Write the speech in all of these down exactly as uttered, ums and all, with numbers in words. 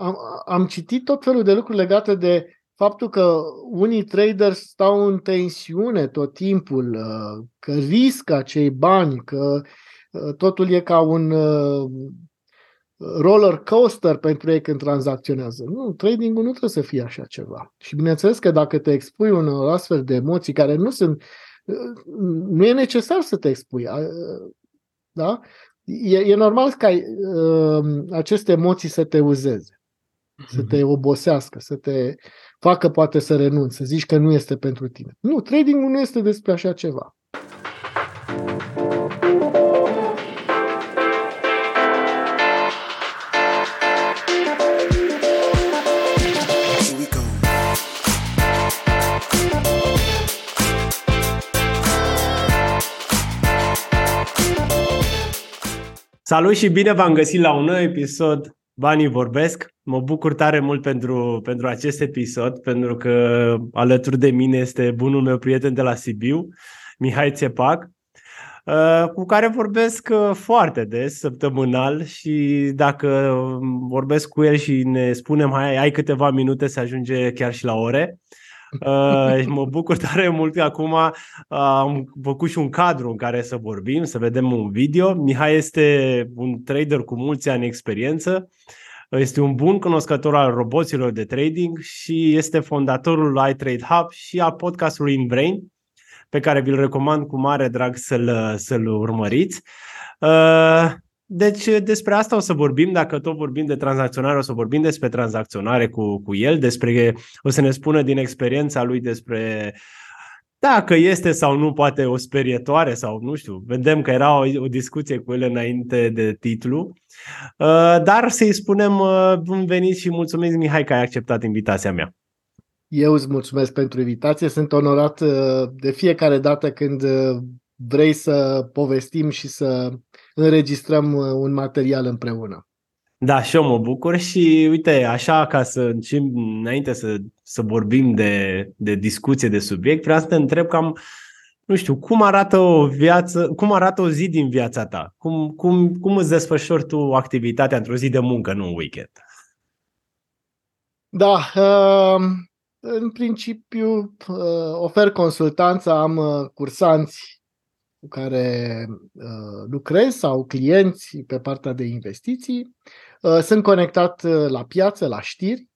am, am citit tot felul de lucruri legate de faptul că unii traderi stau în tensiune tot timpul, că riscă acei bani, că totul e ca un roller coaster pentru ei când tranzacționează. Nu, tradingul nu trebuie să fie așa ceva. Și bineînțeles că dacă te expui unor astfel de emoții care nu sunt, nu e necesar să te expui, da? E, e normal ca uh, aceste emoții să te uzeze, să te obosească, să te facă poate să renunți, să zici că nu este pentru tine. Nu, tradingul nu este despre așa ceva. Salut și bine v-am găsit la un nou episod Banii Vorbesc. Mă bucur tare mult pentru, pentru acest episod, pentru că alături de mine este bunul meu prieten de la Sibiu, Mihai Țepac, cu care vorbesc foarte des, săptămânal, și dacă vorbesc cu el și ne spunem hai, ai câteva minute, se ajunge chiar și la ore. Uh, mă bucur tare mult că acum uh, am făcut și un cadru în care să vorbim, să vedem un video. Mihai este un trader cu mulți ani experiență, este un bun cunoscător al roboților de trading și este fondatorul iTradeHub și a podcastului InBrain, pe care vi-l recomand cu mare drag să-l, să-l urmăriți. Uh, Deci despre asta o să vorbim, dacă tot vorbim de tranzacționare, o să vorbim despre tranzacționare cu, cu el, despre, o să ne spună din experiența lui despre dacă este sau nu poate o sperietoare sau nu știu, vedem că era o, o discuție cu el înainte de titlu, dar să-i spunem bun venit și mulțumesc, Mihai, că ai acceptat invitația mea. Eu îți mulțumesc pentru invitație, sunt onorat de fiecare dată când vrei să povestim și să înregistrăm un material împreună. Da, și eu mă bucur și uite, așa, ca să încep, înainte să, să vorbim de, de discuție, de subiect, vreau să te întreb cam, nu știu, cum arată o viață, cum arată o zi din viața ta? Cum, cum, cum îți desfășori tu activitatea într-o zi de muncă, nu un weekend? Da, în principiu ofer consultanță, am cursanți cu care uh, lucrez sau clienți pe partea de investiții. Uh, sunt conectat la piață, la știri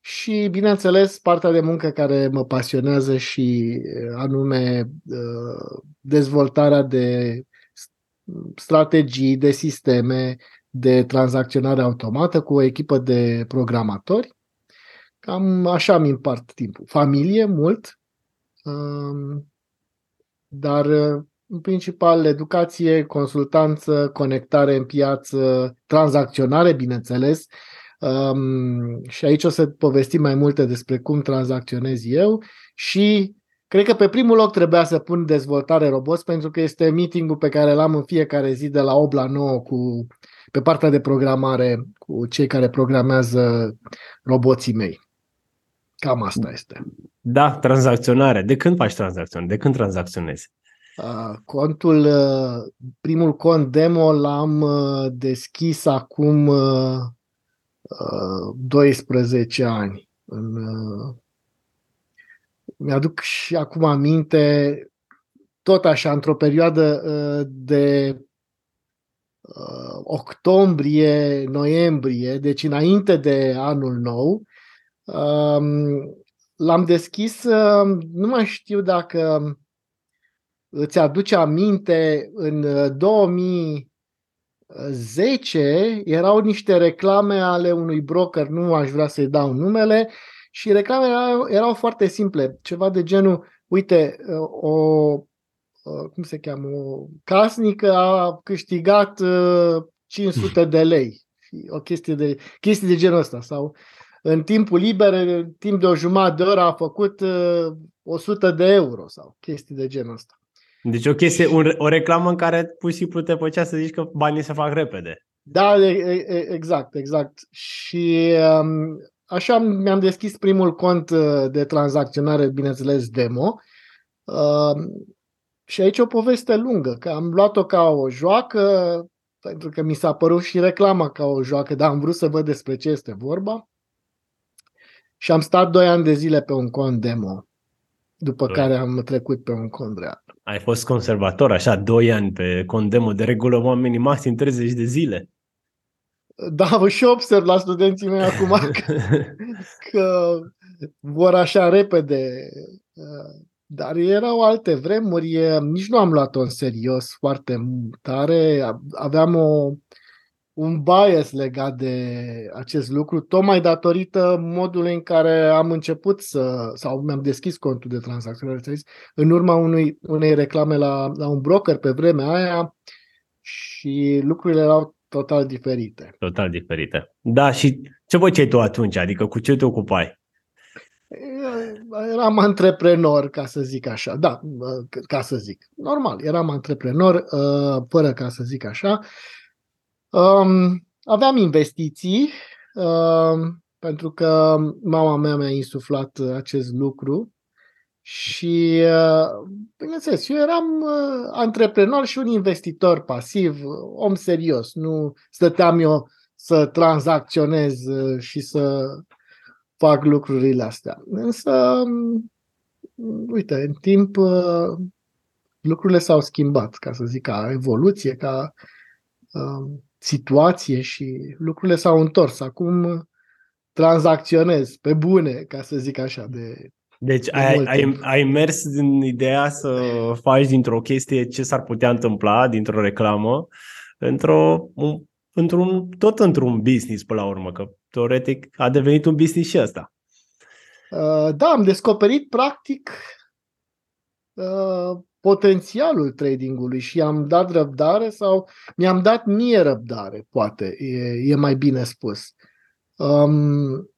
și, bineînțeles, partea de muncă care mă pasionează și anume uh, dezvoltarea de strategii, de sisteme, de tranzacționare automată cu o echipă de programatori. Cam așa mi împart timpul. Familie, mult, uh, dar... Uh, în principal, educație, consultanță, conectare în piață, tranzacționare, bineînțeles. Um, și aici o să povestim mai multe despre cum tranzacționez eu. Și cred că pe primul loc trebuia să pun dezvoltare roboți, pentru că este meeting-ul pe care l-am în fiecare zi de la opt la nouă cu, pe partea de programare cu cei care programează roboții mei. Cam asta este. Da, tranzacționare. De când faci tranzacțiuni? De când tranzacționezi? Contul, primul cont demo l-am deschis acum doisprezece ani. Mi-aduc și acum aminte, tot așa, într-o perioadă de octombrie, noiembrie, deci înainte de anul nou, l-am deschis, nu mai știu dacă... Îți aduce aminte, în două mii zece erau niște reclame ale unui broker, nu aș vrea să-i dau numele, și reclamele erau foarte simple, ceva de genul, uite, o, cum se cheamă, o casnică a câștigat cinci sute de lei, o chestie de, chestii de genul ăsta, sau în timpul liber, în timp de o jumătate de oră a făcut o sută de euro sau chestii de genul ăsta. Deci o chestie, o reclamă în care pur și simplu te făcea să zici că banii se fac repede. Da, exact, exact. Și așa mi-am deschis primul cont de tranzacționare, bineînțeles, demo. Și aici o poveste lungă, că am luat-o ca o joacă, pentru că mi s-a părut și reclama ca o joacă, dar am vrut să văd despre ce este vorba. Și am stat doi ani de zile pe un cont demo, după care am trecut pe un cont real. Ai fost conservator, așa, doi ani pe cont demo, de regulă oamenii maxim treizeci de zile. Da, și observ la studenții mei acum că, că vor așa repede, dar erau alte vremuri, nici nu am luat-o în serios foarte tare, aveam o, un bias legat de acest lucru, tocmai datorită modului în care am început să, sau mi-am deschis contul de tranzacționare în urma unui, unei reclame la, la un broker pe vremea aia și lucrurile erau total diferite. Total diferite. Da, și ce făceai tu atunci? Adică cu ce te ocupai? Eram antreprenor, ca să zic așa. Da, ca să zic. Normal, eram antreprenor, fără ca să zic așa. Aveam investiții, pentru că mama mea mi-a insuflat acest lucru. Și, bineînțeles, eu eram antreprenor și un investitor pasiv, om serios. Nu stăteam eu să tranzacționez și să fac lucrurile astea. Însă, uite, în timp lucrurile s-au schimbat, ca să zic, ca evoluție, ca uh, situație și lucrurile s-au întors. Acum tranzacționez pe bune, ca să zic așa, de... Deci ai, ai, ai mers din ideea să faci dintr-o chestie ce s-ar putea întâmpla, dintr-o reclamă, într-o, un, într-un, tot într-un business până la urmă, că teoretic a devenit un business și ăsta. Da, am descoperit practic potențialul tradingului și am dat răbdare sau mi-am dat mie răbdare, poate, e, e mai bine spus. Um,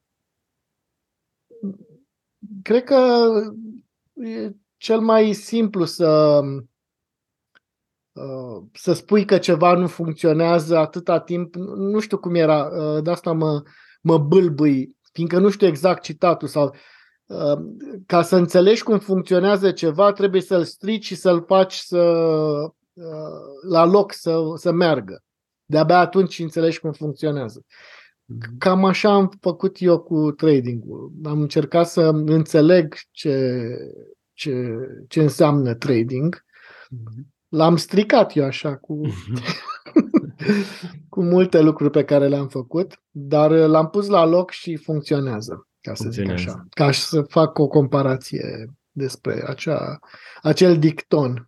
Cred că e cel mai simplu să, să spui că ceva nu funcționează atâta timp. Nu știu cum era, de asta mă, mă bâlbâi, fiindcă nu știu exact citatul. Sau, ca să înțelegi cum funcționează ceva, trebuie să-l strici și să-l faci să, la loc să, să meargă. De-abia atunci înțelegi cum funcționează. Cam așa am făcut eu cu tradingul. Am încercat să înțeleg ce, ce, ce înseamnă trading. L-am stricat eu așa cu, cu multe lucruri pe care le-am făcut, dar l-am pus la loc și funcționează, ca să funcționează. Zic așa. Ca să fac o comparație despre acea, acel dicton.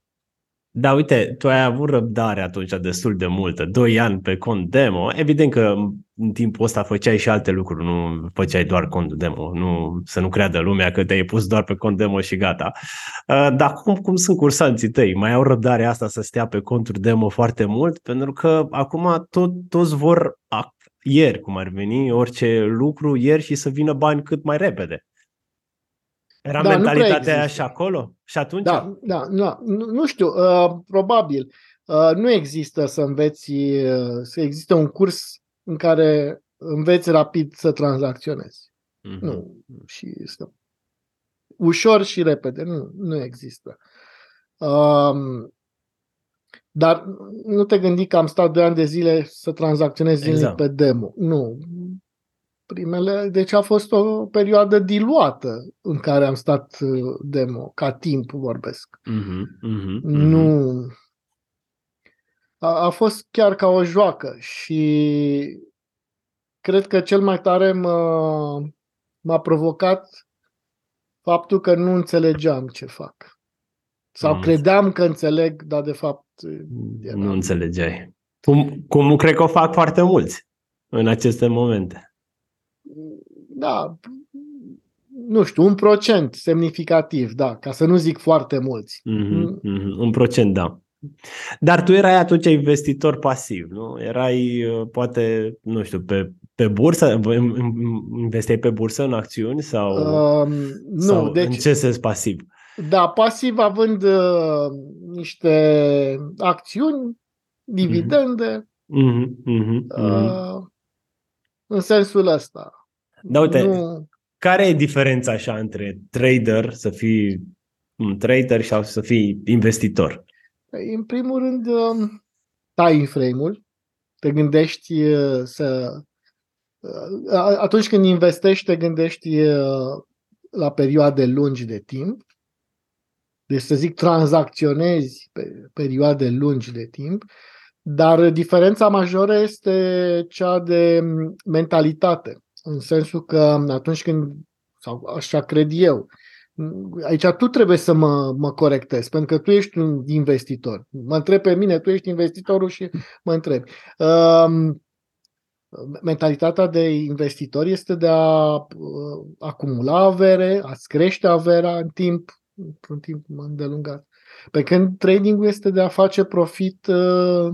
Da, uite, tu ai avut răbdare atunci destul de multă, doi ani pe cont demo. Evident că în timpul ăsta făceai și alte lucruri, nu făceai doar cont demo, nu, să nu creadă lumea că te-ai pus doar pe cont demo și gata. Dar cum, cum sunt cursanții tăi? Mai au răbdare asta să stea pe conturi demo foarte mult? Pentru că acum tot, toți vor ieri, cum ar veni, orice lucru ieri și să vină bani cât mai repede. Era da, mentalitatea aia și acolo? Și atunci? Da, da, da nu, nu știu, uh, probabil. Uh, nu există să înveți, uh, să existe un curs în care înveți rapid să tranzacționezi. Uh-huh. Nu, și să... ușor și repede. Nu, nu există. Uh, dar nu te gândi că am stat doi ani de zile să tranzacționezi zilnic exact. Pe demo. Nu. Primele, deci a fost o perioadă diluată în care am stat demo, ca timp vorbesc. Uh-huh, uh-huh, uh-huh. Nu. A, a fost chiar ca o joacă și cred că cel mai tare m-a, m-a provocat faptul că nu înțelegeam ce fac. Sau uh-huh. credeam că înțeleg, dar de fapt... Era. Nu înțelegeai. Cum, cum cred că o fac foarte mulți în aceste momente. Da, nu știu, un procent semnificativ, da, ca să nu zic foarte mulți. Mm-hmm, mm-hmm, un procent, da. Dar tu erai atunci investitor pasiv, nu? Erai, poate, nu știu, pe, pe bursă, investeai pe bursă în acțiuni sau, um, nu, sau deci, în ce sens pasiv? Da, pasiv având uh, niște acțiuni, dividende, mm-hmm, mm-hmm, uh, mm-hmm. în sensul ăsta. Da, uite, nu... care e diferența așa între trader, să fii un trader sau să fii investitor? În primul rând, time frame-ul. te gândești să... Atunci când investești, te gândești la perioade lungi de timp. Deci, să zic, tranzacționezi pe perioade lungi de timp. Dar diferența majoră este cea de mentalitate. În sensul că atunci când, sau așa cred eu, aici tu trebuie să mă, mă corectezi, pentru că tu ești un investitor. Mă întreb pe mine, tu ești investitorul și mă întreb. Uh, mentalitatea de investitor este de a uh, acumula avere, a-ți crește averea în timp, într-un timp îndelungat. Pe când tradingul este de a face profit uh,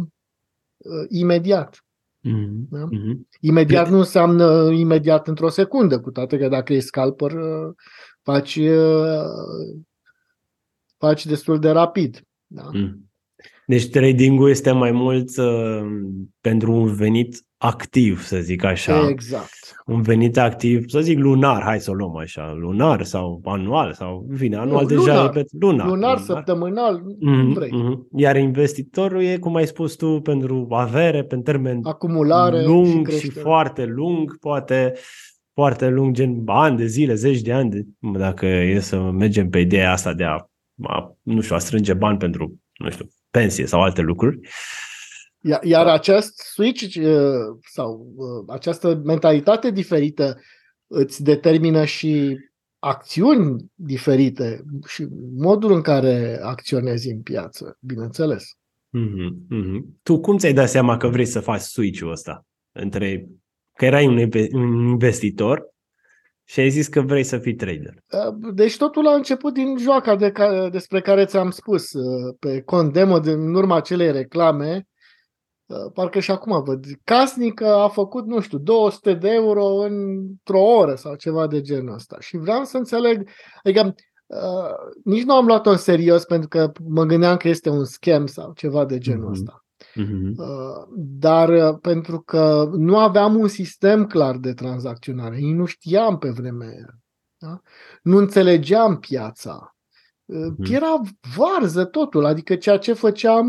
uh, imediat. Mm-hmm. Da? Mm-hmm. Imediat nu înseamnă imediat într-o secundă, cu toate că dacă ești scalper, uh, faci, uh, faci destul de rapid. Da? Mm. Deci tradingul este mai mult uh, pentru un venit activ, să zic așa. Exact. Un venit activ, să zic lunar, hai să o luăm așa, lunar sau anual sau vine anual nu, deja lunar. Repet, lunar, lunar, lunar. Săptămânal, mm-hmm, vrei. Mm-hmm. Iar investitorul e, cum ai spus tu, pentru avere, pe termen acumulare lung și, și foarte lung, poate foarte lung, gen ani de zile, zeci de ani, de, dacă e să mergem pe ideea asta de a, a, nu știu, a strânge bani pentru, nu știu, pensie sau alte lucruri. Iar acest switch sau această mentalitate diferită îți determină și acțiuni diferite și modul în care acționezi în piață, bineînțeles. Mm-hmm, mm-hmm. Tu cum ți-ai dat seama că vrei să faci switch-ul ăsta? Între... Că erai un investitor și ai zis că vrei să fii trader. Deci totul a început din joaca de ca... despre care ți-am spus. Pe Condemo, în urma acelei reclame, parcă și acum văd, casnică a făcut, nu știu, două sute de euro într-o oră sau ceva de genul ăsta. Și vreau să înțeleg, adică uh, nici nu am luat-o în serios pentru că mă gândeam că este un scam sau ceva de genul ăsta. Mm-hmm. Uh, dar uh, pentru că nu aveam un sistem clar de tranzacționare, ei nu știam pe vremea aia, da? Nu înțelegeam piața. Uh, mm-hmm. Era varză totul, adică ceea ce făceam...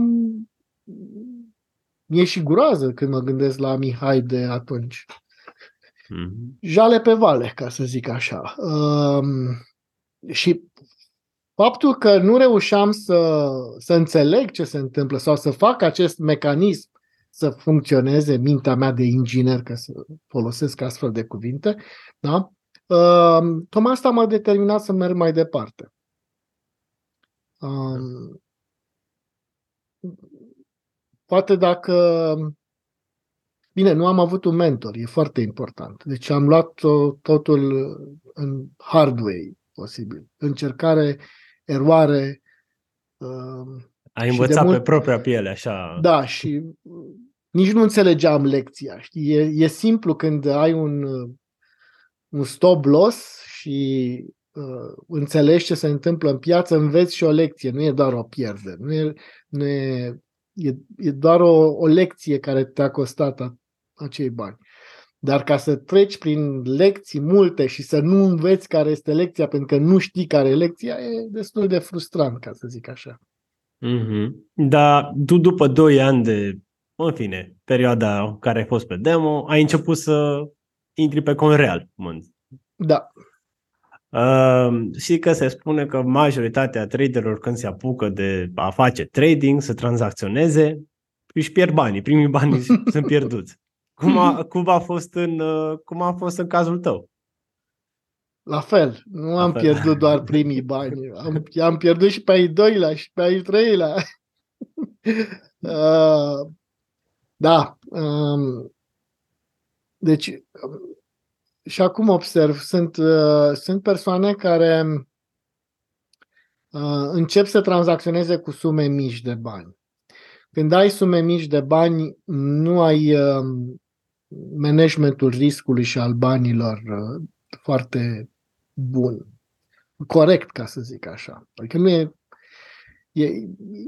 Mi-e și groază când mă gândesc la Mihai de atunci. Mm-hmm. Jale pe vale, ca să zic așa. Um, și faptul că nu reușeam să, să înțeleg ce se întâmplă sau să fac acest mecanism să funcționeze, mintea mea de inginer, ca să folosesc astfel de cuvinte, da? Um, tocmai asta m-a determinat să merg mai departe. Um, Poate dacă... Bine, nu am avut un mentor, e foarte important. Deci am luat totul în hard way, posibil. Încercare, eroare. Ai învățat mult... pe propria piele, așa. Da, și nici nu înțelegeam lecția. Știi? E, e simplu când ai un, un stop loss și uh, înțelegi ce se întâmplă în piață, înveți și o lecție. Nu e doar o pierdere. Nu e... Nu e E, e doar o, o lecție care te-a costat a, acei bani. Dar ca să treci prin lecții multe și să nu înveți care este lecția, pentru că nu știi care e lecția, e destul de frustrant, ca să zic așa. Mm-hmm. Dar tu după doi ani de, în fine, perioada care ai fost pe demo, ai început să intri pe Conreal. Da. Uh, și că se spune că majoritatea traderilor când se apucă de a face trading, să tranzacționeze, își pierd banii, primii bani sunt pierduți. Cum a, cum, a fost în, uh, cum a fost în cazul tău? La fel, nu la am fel. pierdut doar primii bani, am, am pierdut și pe ai doilea și pe ai treilea. uh, da, um, deci... Um, Și acum observ, sunt, uh, sunt persoane care uh, încep să tranzacționeze cu sume mici de bani. Când ai sume mici de bani, nu ai uh, managementul riscului și al banilor uh, foarte bun. Corect, ca să zic așa. Adică nu e, e,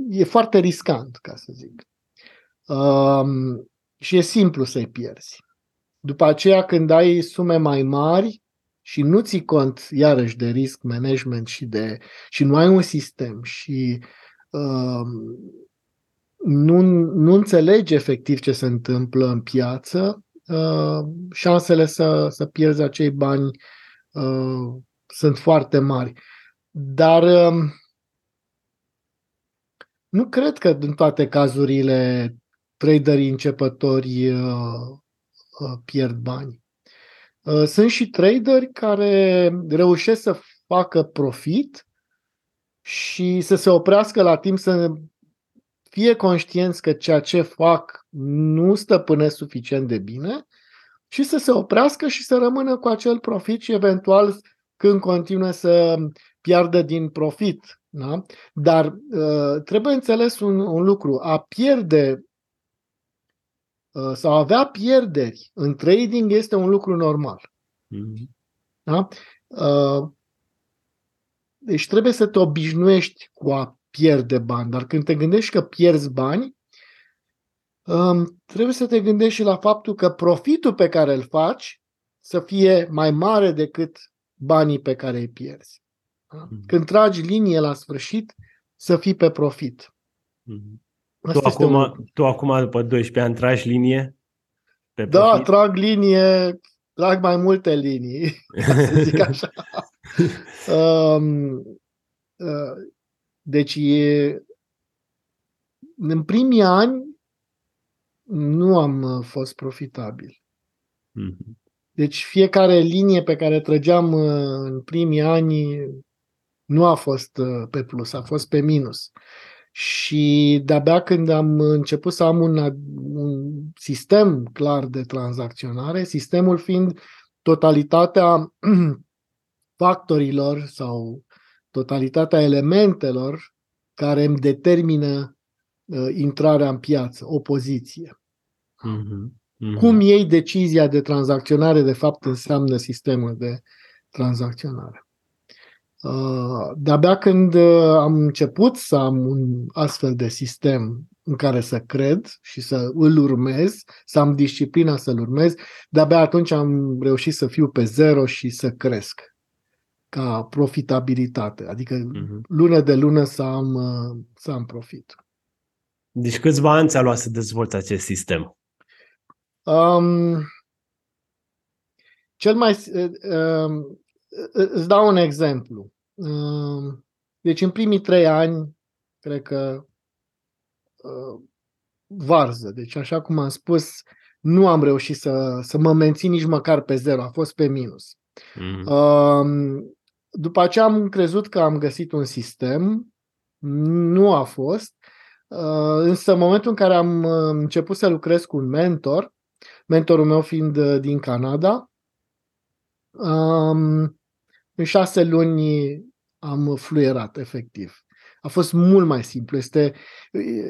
e foarte riscant, ca să zic. Uh, și e simplu să-i pierzi. După aceea, când ai sume mai mari și nu ții cont, iarăși, de risk management și, de, și nu ai un sistem și uh, nu, nu înțelegi efectiv ce se întâmplă în piață, uh, șansele să, să pierzi acei bani uh, sunt foarte mari. Dar uh, nu cred că în toate cazurile traderii începători uh, uh, pierd bani. Uh, sunt și traderi care reușesc să facă profit și să se oprească la timp, să fie conștienți că ceea ce fac nu stăpânesc suficient de bine și să se oprească și să rămână cu acel profit și eventual când continuă să piardă din profit. Da? Dar uh, trebuie înțeles un, un lucru. A pierde uh, sau avea pierderi în trading este un lucru normal. Mm-hmm. Da? Uh, Deci trebuie să te obișnuiești cu a pierde bani, dar când te gândești că pierzi bani, trebuie să te gândești și la faptul că profitul pe care îl faci să fie mai mare decât banii pe care îi pierzi. Când tragi linie la sfârșit, să fii pe profit. Tu acum, tu acum, după doisprezece ani, tragi linie pe profit? Da, trag linie, trag mai multe linii, să zic așa. Deci în primii ani nu am fost profitabil. Deci fiecare linie pe care trăgeam în primii ani nu a fost pe plus, a fost pe minus. Și de-abia când am început să am un, un sistem clar de tranzacționare, sistemul fiind totalitatea factorilor sau totalitatea elementelor care îmi determină uh, intrarea în piață, o poziție. Mm-hmm. Mm-hmm. Cum iei decizia de tranzacționare, de fapt, înseamnă sistemul de tranzacționare. Uh, de-abia când am început să am un astfel de sistem în care să cred și să îl urmez, să am disciplina să-l urmez, de-abia atunci am reușit să fiu pe zero și să cresc ca profitabilitate, adică uh-huh. lună de lună să am, să am profit. Deci câțiva ani ți-a luat să dezvolți acest sistem? Um, cel mai... Um, îți dau un exemplu. Um, deci în primii trei ani, cred că uh, varză. Deci așa cum am spus, nu am reușit să, să mă mențin nici măcar pe zero, a fost pe minus. Mm. Uh, După aceea am crezut că am găsit un sistem, nu a fost, însă în momentul în care am început să lucrez cu un mentor, mentorul meu fiind din Canada, în șase luni am fluierat efectiv. A fost mult mai simplu, este,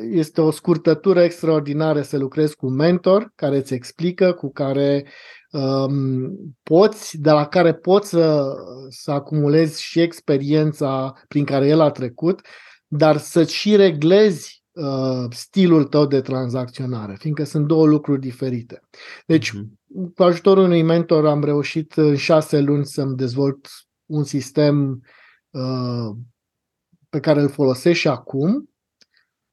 este o scurtătură extraordinară să lucrezi cu un mentor care îți explică, cu care um, poți, de la care poți să, să acumulezi și experiența prin care el a trecut, dar să-ți și reglezi uh, stilul tău de tranzacționare, fiindcă sunt două lucruri diferite. Deci, mm-hmm. cu ajutorul unui mentor am reușit în șase luni să-mi dezvolt un sistem uh, pe care îl folosești acum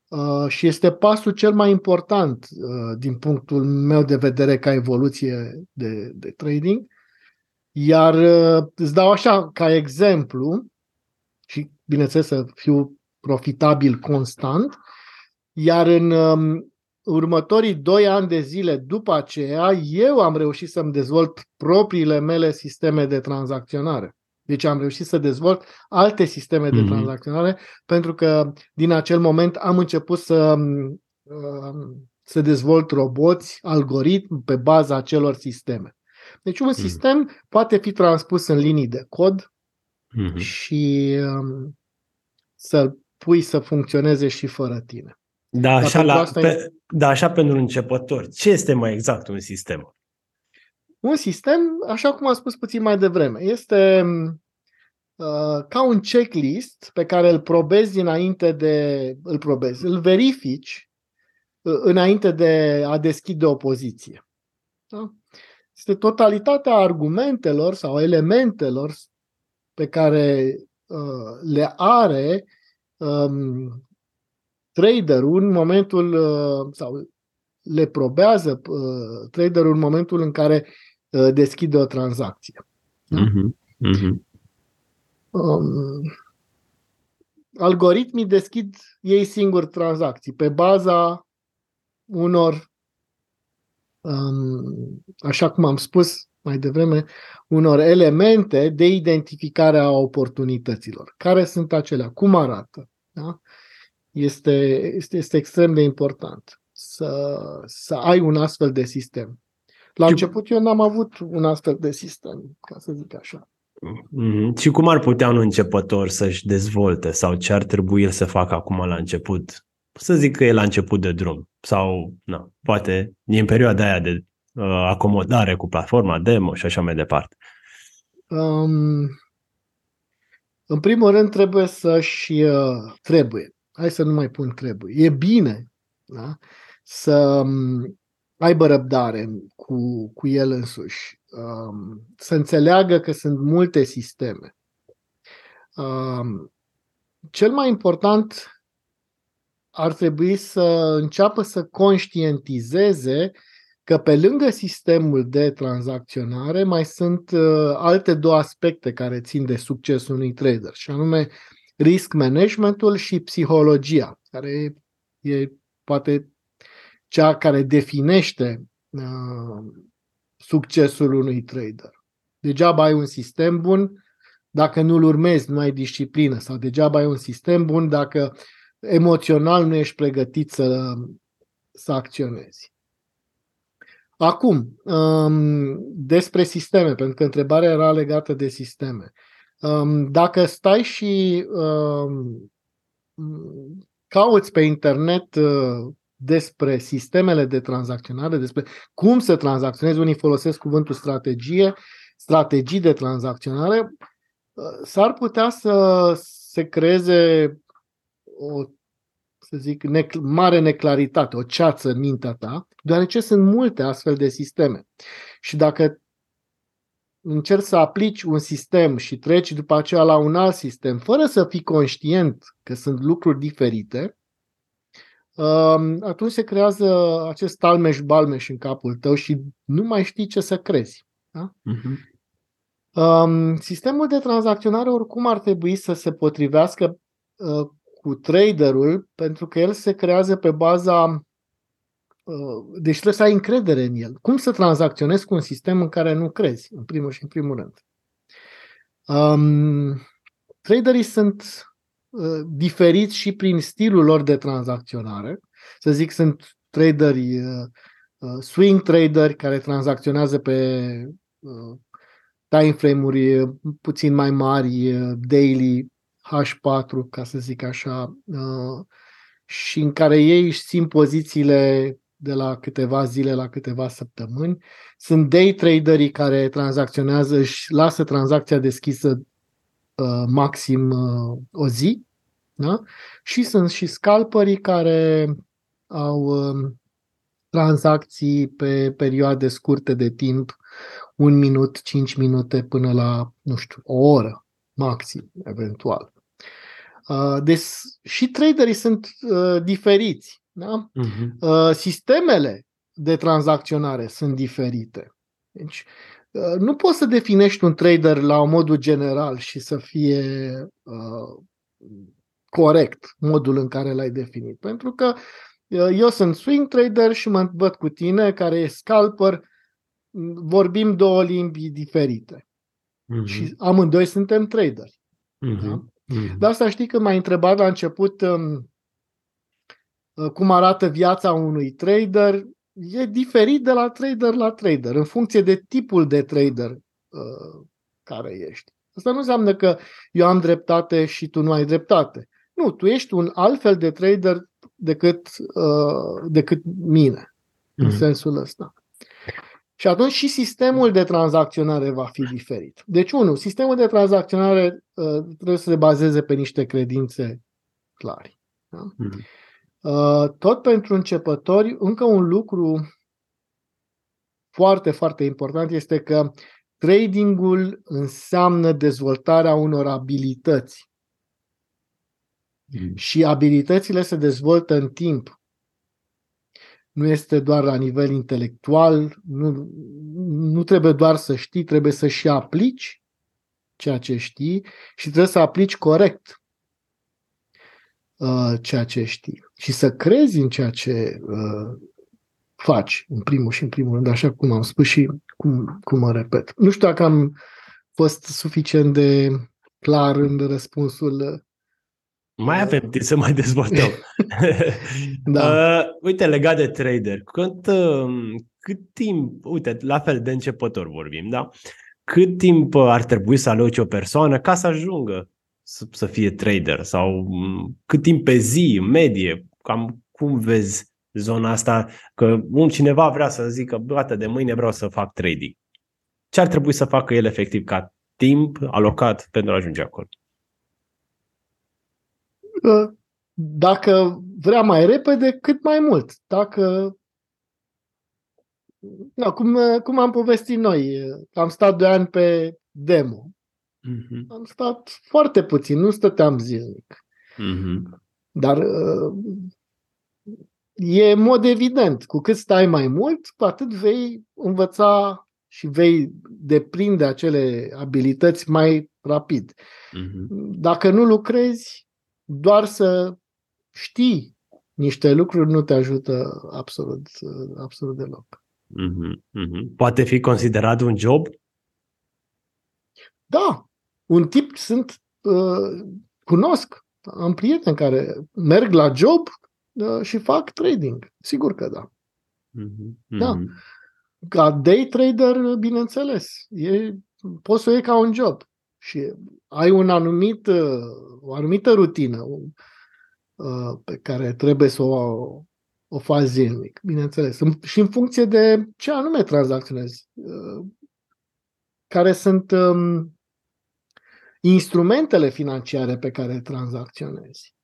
uh, și este pasul cel mai important uh, din punctul meu de vedere ca evoluție de, de trading. Iar uh, îți dau așa ca exemplu și bineînțeles să fiu profitabil constant, iar în uh, următorii doi ani de zile după aceea eu am reușit să-mi dezvolt propriile mele sisteme de tranzacționare. Deci am reușit să dezvolt alte sisteme de tranzacționare mm-hmm. pentru că din acel moment am început să, să dezvolt roboți, algoritmi pe baza acelor sisteme. Deci un mm-hmm. sistem poate fi transpus în linii de cod mm-hmm. și um, să-l pui să funcționeze și fără tine. Da, așa, la, pe, e... da, așa pentru începători. Ce este mai exact un sistem? Un sistem, așa cum am spus puțin mai devreme, este uh, ca un checklist pe care îl probezi înainte de... îl probezi, îl verifici uh, înainte de a deschide o poziție. Da? Este totalitatea argumentelor sau elementelor pe care uh, le are um, traderul în momentul sau le probează traderul în momentul în care deschide o tranzacție. Uh-huh. Uh-huh. Um, algoritmii deschid ei singuri tranzacții pe baza unor, um, așa cum am spus mai devreme, unor elemente de identificare a oportunităților. Care sunt acelea? Cum arată? Da? Este, este, este extrem de important să, să ai un astfel de sistem. La început eu n-am avut un astfel de sistem, ca să zic așa. Mm-hmm. Și cum ar putea un începător să-și dezvolte sau ce ar trebui el să facă acum la început? Să zic că e la început de drum sau na, poate din perioada aia de uh, acomodare cu platforma, demo și așa mai departe. Um, în primul rând trebuie să-și uh, trebuie. Hai să nu mai pun trebuie. E bine da? să aibă răbdare cu, cu el însuși. Um, să înțeleagă că sunt multe sisteme. Um, cel mai important ar trebui să înceapă să conștientizeze că pe lângă sistemul de tranzacționare mai sunt uh, alte două aspecte care țin de succesul unui trader, și anume risk managementul și psihologia, care e poate cea care definește uh, succesul unui trader. Degeaba ai un sistem bun dacă nu-l urmezi, nu ai disciplină, sau degeaba ai un sistem bun dacă emoțional nu ești pregătit să, să acționezi. Acum, um, despre sisteme, pentru că întrebarea era legată de sisteme. Um, dacă stai și um, cauți pe internet uh, despre sistemele de tranzacționare, despre cum să tranzacționezi, unii folosesc cuvântul strategie, strategii de tranzacționare, s-ar putea să se creeze o, să zic, nec- mare neclaritate, o ceață în mintea ta, deoarece sunt multe astfel de sisteme. Și dacă încerci să aplici un sistem și treci după aceea la un alt sistem, fără să fii conștient că sunt lucruri diferite, atunci se creează acest talmeș-balmeș în capul tău și nu mai știi ce să crezi. Da? Uh-huh. Um, sistemul de tranzacționare oricum ar trebui să se potrivească uh, cu traderul, pentru că el se creează pe baza... Uh, deci trebuie să ai încredere în el. Cum să tranzacționezi cu un sistem în care nu crezi, în primul și în primul rând. Um, traderii sunt... diferiți și prin stilul lor de tranzacționare. Să zic, sunt traderi, swing traderi care tranzacționează pe timeframe-uri puțin mai mari, daily, H patru, ca să zic așa, și în care ei își țin pozițiile de la câteva zile la câteva săptămâni. Sunt day traderii care tranzacționează și lasă tranzacția deschisă maxim o zi. Da? Și sunt și scalperii care au tranzacții pe perioade scurte de timp, un minut, cinci minute, până la, nu știu, o oră maxim, eventual. Deci și traderii sunt diferiți. Da? Uh-huh. Sistemele de tranzacționare sunt diferite. Deci nu poți să definești un trader la un modul general și să fie uh, corect modul în care l-ai definit. Pentru că uh, eu sunt swing trader și mă văd cu tine, care e scalper, vorbim două limbi diferite. Mm-hmm. Și amândoi suntem traderi. Mm-hmm. Da? Mm-hmm. De asta știi că m-ai întrebat la început um, uh, cum arată viața unui trader. E diferit de la trader la trader, în funcție de tipul de trader uh, care ești. Asta nu înseamnă că eu am dreptate și tu nu ai dreptate. Nu, tu ești un altfel de trader decât, uh, decât mine, mm-hmm. în sensul ăsta. Și atunci și sistemul de tranzacționare va fi diferit. Deci, unul, sistemul de tranzacționare uh, trebuie să se bazeze pe niște credințe clare. Da? Mm-hmm. Tot pentru începători, încă un lucru foarte, foarte important este că tradingul înseamnă dezvoltarea unor abilități. Și abilitățile se dezvoltă în timp. Nu este doar la nivel intelectual, nu, nu trebuie doar să știi, trebuie să și aplici ceea ce știi și trebuie să aplici corect uh, ceea ce știi. Și să crezi în ceea ce uh, faci, în primul și în primul rând, așa cum am spus și cum, cum mă repet. Nu știu dacă am fost suficient de clar în răspunsul. Mai avem timp să mai dezvoltăm. Da. uh, uite, legat de trader, cât, uh, cât timp, uite, la fel de începător vorbim, da? Cât timp ar trebui să aloci o persoană ca să ajungă să, să fie trader? Sau um, cât timp pe zi, medie, cam cum vezi zona asta? Că um, cineva vrea să zică, gata, de mâine vreau să fac trading. Ce ar trebui să facă el efectiv ca timp alocat pentru a ajunge acolo? Dacă vrea mai repede, cât mai mult. Dacă, da, cum, cum am povestit noi, am stat doi ani pe demo. Uh-huh. Am stat foarte puțin, nu stăteam zilnic. Uh-huh. Dar e în mod evident, cu cât stai mai mult, cu atât vei învăța și vei deprinde acele abilități mai rapid. Uh-huh. Dacă nu lucrezi, doar să știi niște lucruri nu te ajută absolut, absolut deloc. Mm-hmm, mm-hmm. Poate fi considerat un job? Da. Un tip sunt, uh, cunosc, am prieteni care merg la job uh, și fac trading. Sigur că da. Mm-hmm, da. Mm-hmm. Ca day trader, bineînțeles, e, poți să o iei ca un job. Și ai un anumit, o anumită rutină pe care trebuie să o, o faci zilnic, bineînțeles. Și în funcție de ce anume tranzacționezi, care sunt instrumentele financiare pe care tranzacționezi.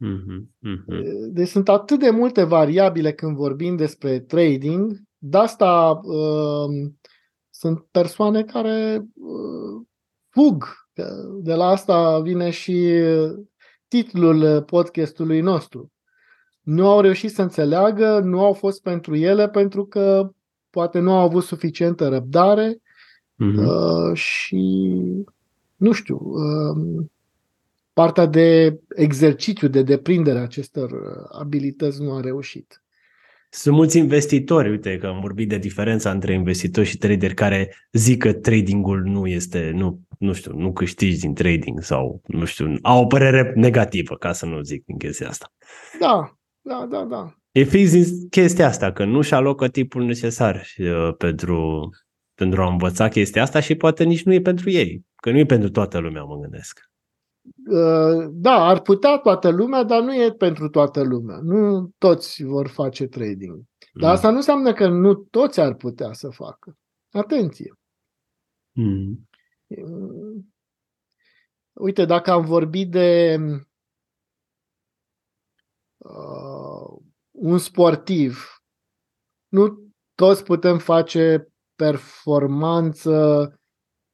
Mm-hmm, mm-hmm. Deci sunt atât de multe variabile când vorbim despre trading, de asta sunt persoane care fug. De la asta vine și titlul podcastului nostru. Nu au reușit să înțeleagă, nu au fost pentru ele pentru că poate nu au avut suficientă răbdare. Mm-hmm. Și, nu știu, partea de exercițiu, de deprindere a acestor abilități nu a reușit. Sunt mulți investitori, uite că am vorbit de diferența între investitori și traderi care zic că tradingul nu este, nu, nu știu, nu câștigi din trading sau, nu știu, au o părere negativă, ca să nu zic din chestia asta. Da, da, da, da. E fix din chestia asta, că nu-și alocă tipul necesar uh, pentru, pentru a învăța chestia asta și poate nici nu e pentru ei, că nu e pentru toată lumea, mă gândesc. Da, ar putea toată lumea, dar nu e pentru toată lumea. Nu toți vor face trading. Dar mm. asta nu înseamnă că nu toți ar putea să facă. Atenție! Mm. Uite, dacă am vorbit de uh, un sportiv, nu toți putem face performanță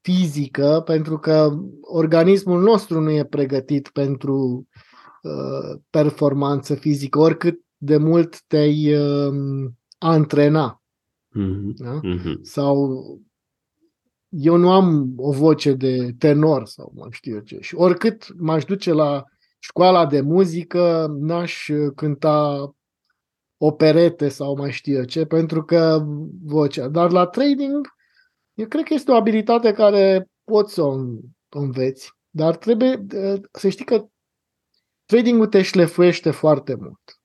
fizică, pentru că organismul nostru nu e pregătit pentru uh, performanță fizică, oricât de mult te-ai uh, antrena. Mm-hmm. Da? Mm-hmm. Sau eu nu am o voce de tenor sau mai știu eu ce. Și oricât m-aș duce la școala de muzică, n-aș cânta operete sau mai știu eu ce, pentru că vocea. Dar la trading eu cred că este o abilitate care poți să o înveți, dar trebuie să știi că tradingul te șlefuiește foarte mult.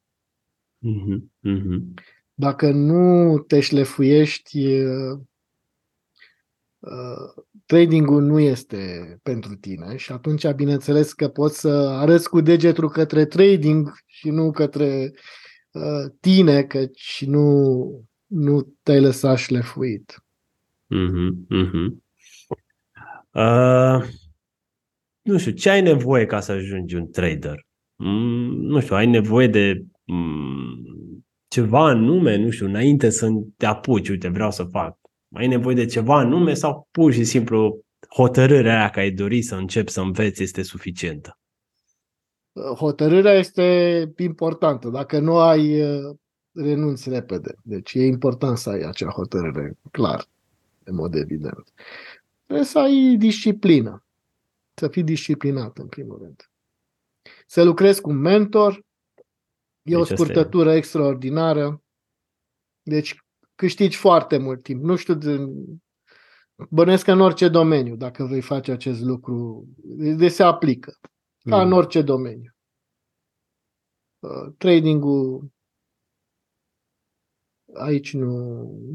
Mm-hmm. Mm-hmm. Dacă nu te șlefuiești, tradingul nu este pentru tine și atunci, bineînțeles, că poți să arăți cu degetul către trading și nu către tine, căci nu, nu te-ai lăsat șlefuit. Uhum, uhum. Uh, nu știu, ce ai nevoie ca să ajungi un trader? Mm, nu știu, ai nevoie de mm, ceva anume, nu știu, înainte să te apuci, uite, vreau să fac. Ai nevoie de ceva anume sau pur și simplu hotărârea aia că ai dori să începi să înveți este suficientă? hotărârea este importantă. Dacă nu ai, renunți repede. Deci e important să ai acea hotărâre, clar, în mod evident. Trebuie să ai disciplină. Să fii disciplinat, în primul rând. Să lucrezi cu un mentor. E o scurtătură extraordinară. Deci câștigi foarte mult timp. Nu știu, bănesc în orice domeniu, dacă vei face acest lucru, de se aplică. Ca mm. în orice domeniu. Tradingul aici nu,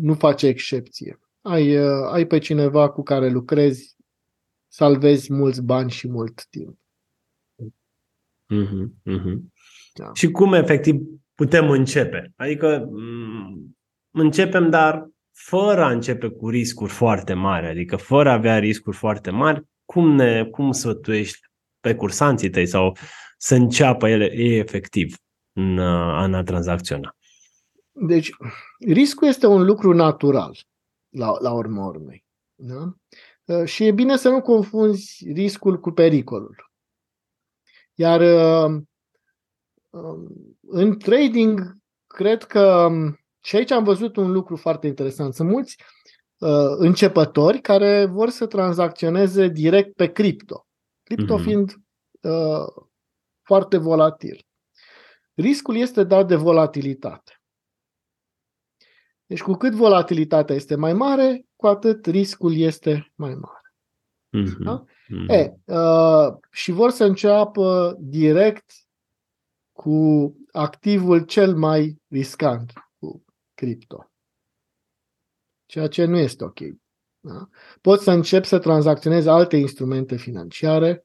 nu face excepție. Ai, ai pe cineva cu care lucrezi, salvezi mulți bani și mult timp. Mm-hmm, mm-hmm. Da. Și cum efectiv putem începe? Adică m- începem, dar fără a începe cu riscuri foarte mari, adică fără a avea riscuri foarte mari, cum ne cum sfătuiești pe cursanții tăi sau să înceapă ele, ei efectiv în a, în a tranzacționa? Deci riscul este un lucru natural la, la urma urmei. Da? Și e bine să nu confunzi riscul cu pericolul. Iar în trading, cred că și aici am văzut un lucru foarte interesant. Sunt mulți uh, începători care vor să tranzacționeze direct pe cripto. Cripto mm-hmm. fiind uh, foarte volatil. Riscul este dat de volatilitate. Deci cu cât volatilitatea este mai mare, cu atât riscul este mai mare. Mm-hmm. Da? Mm-hmm. E, uh, și vor să înceapă direct cu activul cel mai riscant, cripto. Ceea ce nu este ok. Da? Poți să începi să tranzacționezi alte instrumente financiare,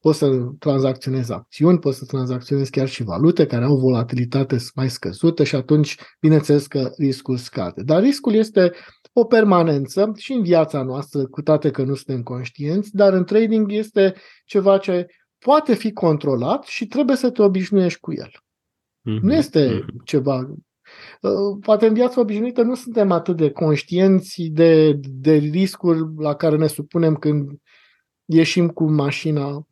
poți să tranzacționezi acțiuni, poți să tranzacționezi chiar și valute care au volatilitate mai scăzută și atunci, bineînțeles că riscul scade. Dar riscul este o permanență și în viața noastră, cu toate că nu suntem conștienți, dar în trading este ceva ce poate fi controlat și trebuie să te obișnuiești cu el. Mm-hmm. Nu este ceva... Poate în viața obișnuită nu suntem atât de conștienți de, de riscuri la care ne supunem când ieșim cu mașina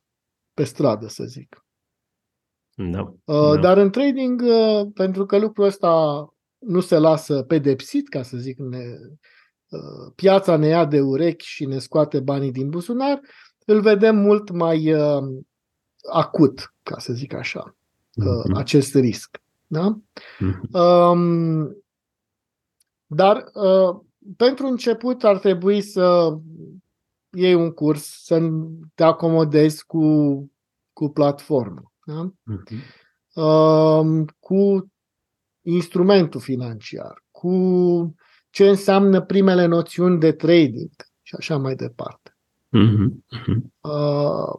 pe stradă, să zic. No, no. Dar în trading, pentru că lucrul ăsta nu se lasă pedepsit, ca să zic, ne, piața ne ia de urechi și ne scoate banii din buzunar, îl vedem mult mai acut, ca să zic așa, mm-hmm. acest risc. Da? Um, dar uh, pentru început ar trebui să iei un curs, să te acomodezi cu, cu platformă, da? uh-huh. um, cu instrumentul financiar, cu ce înseamnă primele noțiuni de trading și așa mai departe. uh-huh. uh,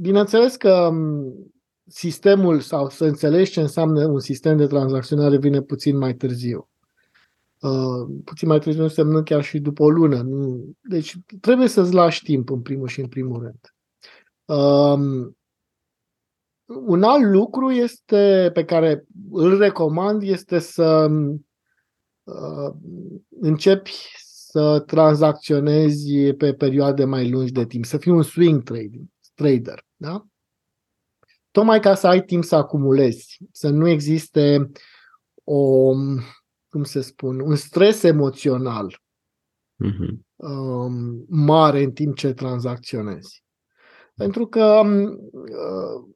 bineînțeles că sistemul sau să înțelegi ce înseamnă un sistem de tranzacționare vine puțin mai târziu. Uh, puțin mai târziu înseamnă chiar și după o lună. Deci trebuie să-ți lași timp în primul și în primul rând. Uh, un alt lucru este, pe care îl recomand este să uh, începi să tranzacționezi pe perioade mai lungi de timp. Să fii un swing trading, trader. Da? Tocmai ca să ai timp să acumulezi, să nu existe o, cum se spun, un stres emoțional uh-huh. um, mare în timp ce tranzacționezi. Pentru că, uh,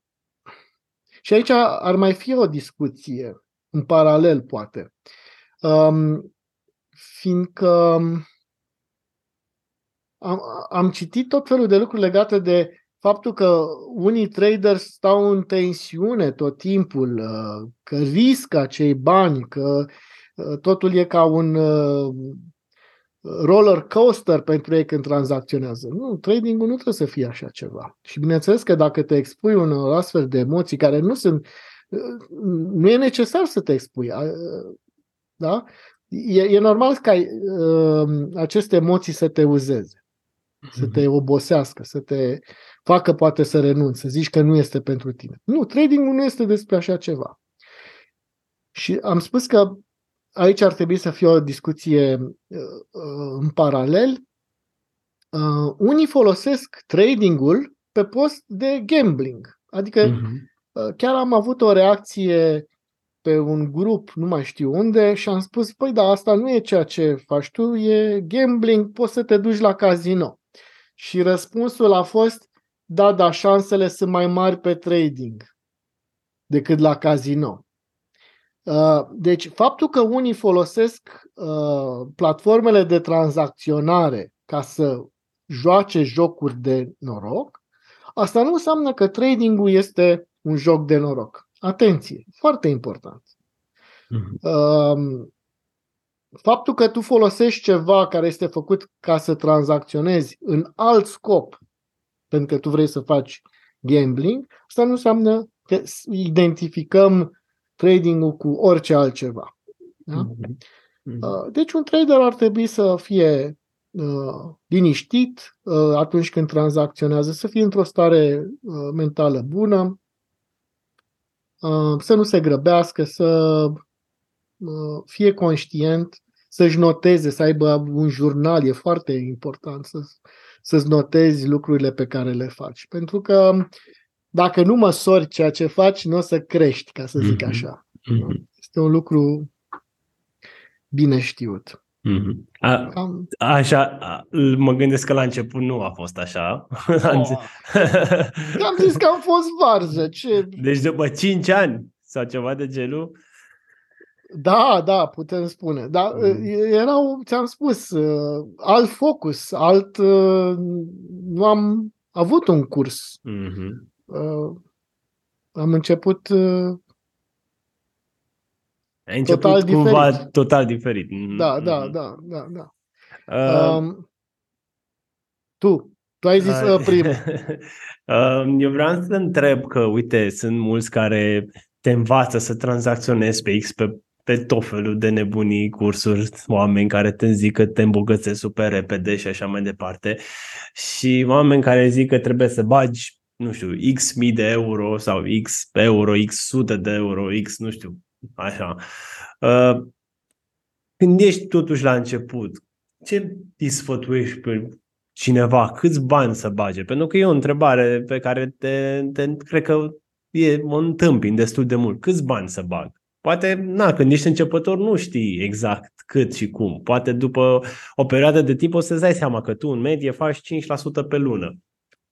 și aici ar mai fi o discuție, în paralel poate, um, fiindcă am, am citit tot felul de lucruri legate de faptul că unii traderi stau în tensiune tot timpul, că riscă acei bani, că totul e ca un roller coaster pentru ei când tranzacționează. Nu, tradingul nu trebuie să fie așa ceva. Și bineînțeles că dacă te expui unor astfel de emoții care nu sunt, nu e necesar să te expui. Da? E, e normal ca aceste emoții să te uzeze, să te obosească, să te facă poate să renunți, să zici că nu este pentru tine. Nu, tradingul nu este despre așa ceva. Și am spus că aici ar trebui să fie o discuție uh, în paralel. Uh, unii folosesc tradingul pe post de gambling. Adică uh-huh. chiar am avut o reacție pe un grup, nu mai știu unde, și am spus, păi da, asta nu e ceea ce faci tu, e gambling, poți să te duci la casino. Și răspunsul a fost, da, da, șansele sunt mai mari pe trading decât la casino. Deci, faptul că unii folosesc platformele de tranzacționare ca să joace jocuri de noroc, asta nu înseamnă că tradingul este un joc de noroc. Atenție, foarte important. Mm-hmm. Faptul că tu folosești ceva care este făcut ca să tranzacționezi în alt scop, pentru că tu vrei să faci gambling, asta nu înseamnă că identificăm tradingul cu orice altceva. Da? Mm-hmm. Deci un trader ar trebui să fie uh, liniștit uh, atunci când tranzacționează, să fie într-o stare uh, mentală bună, uh, să nu se grăbească, să uh, fie conștient, să-și noteze, să aibă un jurnal. E foarte important să, să-ți notezi lucrurile pe care le faci. Pentru că dacă nu măsori ceea ce faci, nu o să crești, ca să zic așa. Mm-hmm. Este un lucru bine știut. Mm-hmm. A, Cam... Așa, mă gândesc că la început nu a fost așa. Oh. Am zis că am fost varză. Ce... Deci după cinci ani sau ceva de genul? Da, da, putem spune. Dar erau, ți-am spus, alt focus, alt... Nu am avut un curs. Mm-hmm. Uh, am început, uh, Ai început total cumva diferit. total diferit. Da, da, da, da, da. Uh, uh, tu, tu ai zis uh, primul. Uh, eu vreau să te întreb că, uite, sunt mulți care te învață să tranzacționezi pe X, pe, pe tot felul de nebunii, cursuri, oameni care te zic că te îmbogățești super repede și așa mai departe și oameni care zic că trebuie să bagi nu știu, X mii de euro sau X euro, X sute de euro, X, nu știu, așa. Când ești totuși la început, ce îi sfătuiești pe cineva? Câți bani să bage? Pentru că e o întrebare pe care te, te cred că e o întâmpin destul de mult. Câți bani să bag? Poate, na, când ești începător nu știi exact cât și cum. Poate după o perioadă de timp o să-ți dai seama că tu în medie faci cinci la sută pe lună.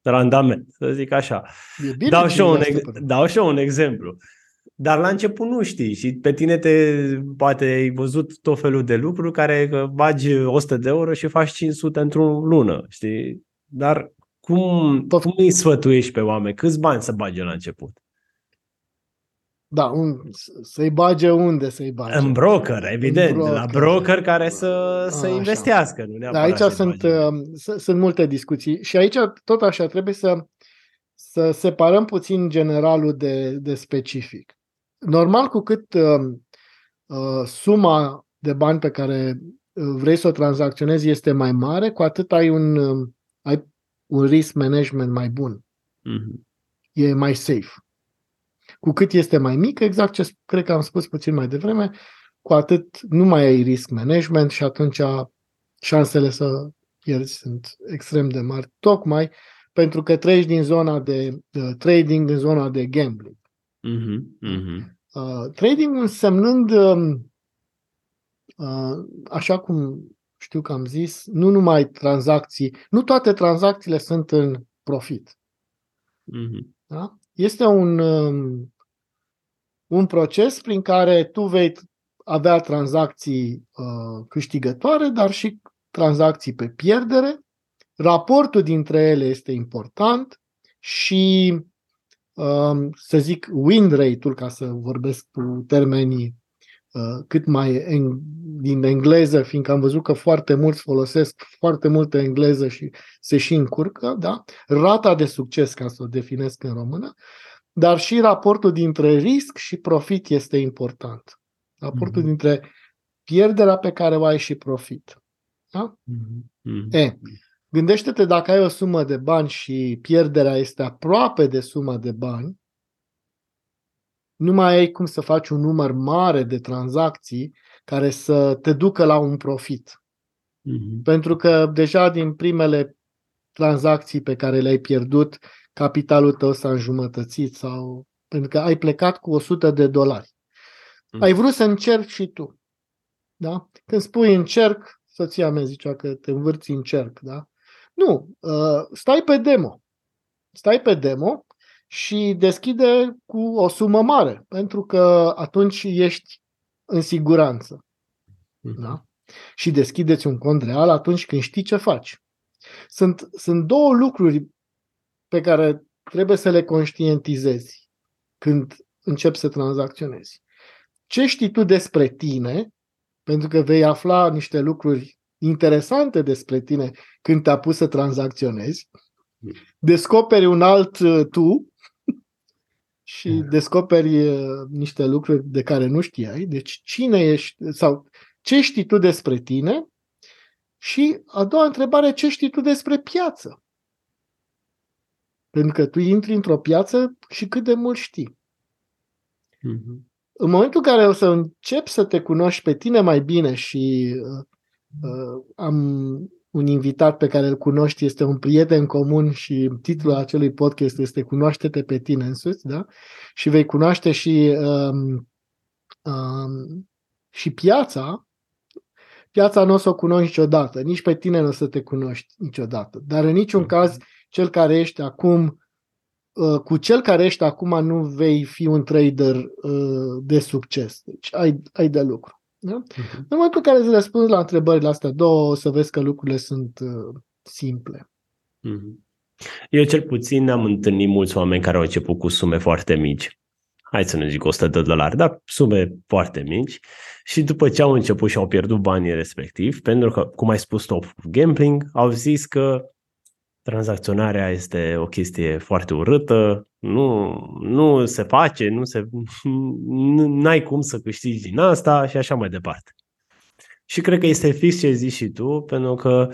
Randament, să zic așa. Dau și, un ex- dau și eu un exemplu. Dar la început nu știi și pe tine te poate ai văzut tot felul de lucruri care că bagi o sută de euro și faci cinci sute într-o lună, știi? Dar cum, tot... cum îi sfătuiești pe oameni? Câți bani să bage la început? Da, un, să-i bage unde să-i bage? În broker, evident. În broker. La broker care să, să a, investească. Așa. Nu neapărat aici să sunt, sunt multe discuții și aici tot așa trebuie să, să separăm puțin generalul de, de specific. Normal, cu cât uh, suma de bani pe care vrei să o tranzacționezi este mai mare, cu atât ai un, ai un risk management mai bun. Mm-hmm. E mai safe. Cu cât este mai mic, exact ce cred că am spus puțin mai devreme, cu atât nu mai ai risk management și atunci șansele să pierzi sunt extrem de mari, tocmai pentru că treci din zona de uh, trading în zona de gambling. Uh-huh, uh-huh. Uh, trading însemnând, uh, uh, așa cum știu că am zis, nu numai tranzacții, nu toate tranzacțiile sunt în profit. Uh-huh. Da? Este un... Uh, un proces prin care tu vei avea tranzacții uh, câștigătoare, dar și tranzacții pe pierdere. Raportul dintre ele este important și, uh, să zic, win rate-ul, ca să vorbesc cu termenii uh, cât mai en- din engleză, fiindcă am văzut că foarte mulți folosesc foarte multă engleză și se și încurcă, da? Rata de succes, ca să o definesc în română. Dar și raportul dintre risc și profit este important. Raportul mm-hmm. dintre pierderea pe care o ai și profit. Da? Mm-hmm. E, gândește-te dacă ai o sumă de bani și pierderea este aproape de suma de bani, nu mai ai cum să faci un număr mare de tranzacții care să te ducă la un profit. Mm-hmm. Pentru că deja din primele tranzacții pe care le-ai pierdut, capitalul tău s-a înjumătățit sau pentru că ai plecat cu o sută de dolari. Mm. Ai vrut să încerci și tu. Da? Când spui încerc, soția mea zicea că te învârți în cerc. Da? Nu, stai pe demo. Stai pe demo și deschide cu o sumă mare, pentru că atunci ești în siguranță. Mm. Da? Și deschideți un cont real atunci când știi ce faci. Sunt, sunt două lucruri pe care trebuie să le conștientizezi când începi să tranzacționezi. Ce știi tu despre tine, pentru că vei afla niște lucruri interesante despre tine când te-a pus să tranzacționezi, descoperi un alt tu și descoperi niște lucruri de care nu știai. Deci cine ești sau ce știi tu despre tine? Și a doua întrebare, ce știi tu despre piață? Pentru că tu intri într-o piață și cât de mult știi. Mm-hmm. În momentul în care o să începi să te cunoști pe tine mai bine și uh, am un invitat pe care îl cunoști, este un prieten comun și titlul acelui podcast este Cunoaște-te pe tine însuți, da? Și vei cunoaște și, uh, uh, și piața. Piața nu o să o cunoști niciodată, nici pe tine nu o să te cunoști niciodată. Dar în niciun caz, cel care ești acum, cu cel care ești acum nu vei fi un trader de succes. Deci ai, ai de lucru. Da? Uh-huh. În momentul în care îți răspunzi la întrebările astea două, o să vezi că lucrurile sunt simple. Uh-huh. Eu cel puțin am întâlnit mulți oameni care au început cu sume foarte mici. Hai să nu zic o sută de dolari, dar sume foarte mici. Și după ce au început și au pierdut banii respectiv, pentru că, cum ai spus, stop gambling, au zis că tranzacționarea este o chestie foarte urâtă, nu, nu se face, nu se, n-ai cum să câștigi din asta și așa mai departe. Și cred că este fix ce zici și tu, pentru că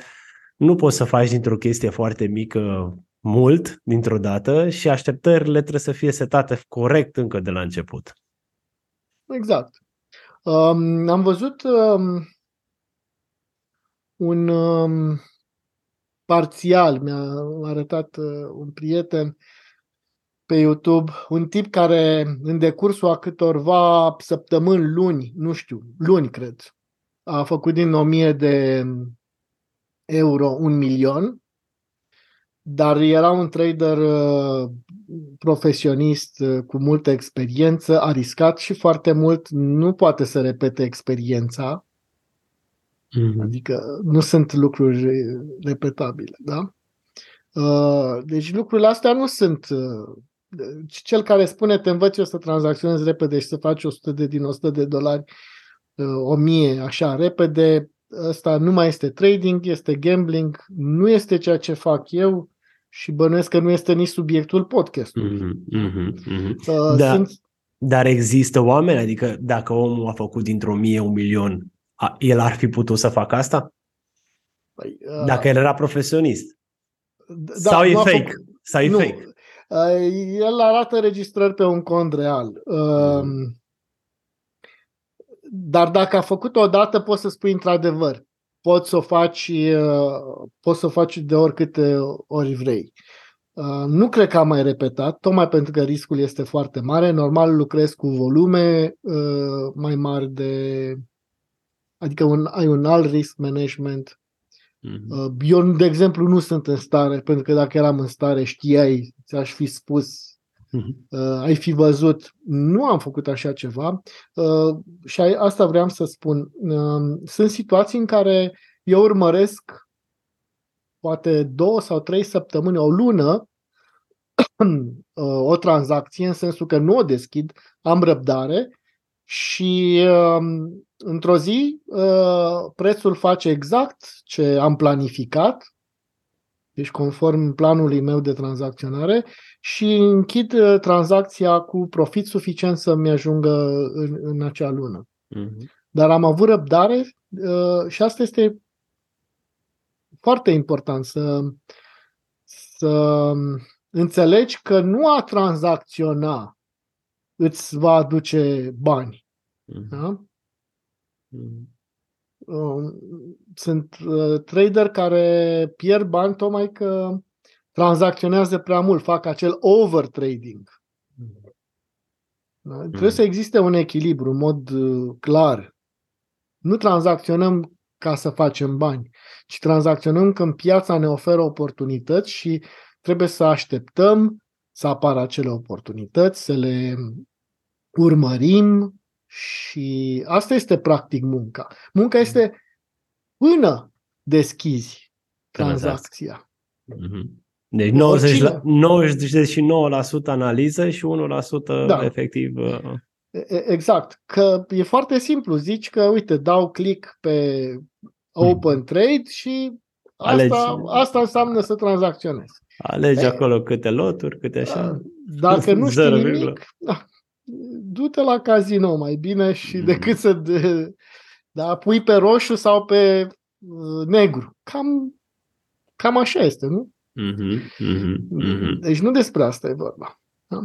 nu poți să faci dintr-o chestie foarte mică mult dintr-o dată și așteptările trebuie să fie setate corect încă de la început. Exact. Um, am văzut um, un um, parțial, mi-a arătat uh, un prieten pe YouTube, un tip care în decursul a câtorva săptămâni, luni, nu știu, luni cred, a făcut din o mie de euro un milion. Dar era un trader uh, profesionist uh, cu multă experiență, a riscat și foarte mult, nu poate să repete experiența, mm-hmm. Adică nu sunt lucruri repetabile. Da? Uh, deci lucrurile astea nu sunt... Uh, cel care spune te învăț eu să tranzacționezi repede și să faci o sută de din o sută de dolari, uh, o mie așa repede, ăsta nu mai este trading, este gambling, nu este ceea ce fac eu și bănuiesc că nu este nici subiectul podcastului. Mm-hmm, mm-hmm. Uh, da, sunt... Dar există oameni? Adică dacă omul a făcut dintr-o mie un milion, a, el ar fi putut să facă asta? Păi, uh... Dacă el era profesionist? Da, sau e fake? Făcut... Sau e nu. fake? Uh, el arată registrări pe un cont real. Uh, mm. Dar dacă a făcut-o odată, poți să spui într-adevăr. Poți să o faci, poți să o faci de oricâte ori vrei. Nu cred că am mai repetat, tocmai pentru că riscul este foarte mare. Normal lucrezi cu volume mai mari de... Adică un, ai un alt risk management. Mm-hmm. Eu, de exemplu, nu sunt în stare, pentru că dacă eram în stare, știai, ți-aș fi spus... Uh, ai fi văzut, nu am făcut așa ceva uh, și asta vreau să spun. Uh, sunt situații în care eu urmăresc poate două sau trei săptămâni, o lună, uh, o tranzacție, în sensul că nu o deschid, am răbdare și uh, într-o zi uh, prețul face exact ce am planificat, deci conform planului meu de tranzacționare, și închid tranzacția cu profit suficient să-mi ajungă în, în acea lună. Mm-hmm. Dar am avut răbdare uh, și asta este foarte important, să, să înțelegi că nu a tranzacționa îți va aduce bani. Mm-hmm. Da? Mm-hmm. sunt trader care pierd bani tocmai că tranzacționează prea mult, fac acel overtrading. Da? Mm. Trebuie să existe un echilibru, în mod clar. Nu tranzacționăm ca să facem bani, ci tranzacționăm când piața ne oferă oportunități și trebuie să așteptăm să apară acele oportunități, să le urmărim. Și asta este practic munca. Munca este până deschizi tranzacția. Deci nouăzeci și nouă la sută analiză și unu la sută da. Efectiv. Exact. Că e foarte simplu. Zici că, uite, dau click pe Open Trade și asta, asta înseamnă să tranzacționez. Alegi acolo câte loturi, câte așa. Dacă nu știi nimic... Da. Du-te la casino mai bine și decât să de, da, pui pe roșu sau pe negru. Cam, cam așa este, nu? Mm-hmm, mm-hmm. Deci nu despre asta e vorba. Da?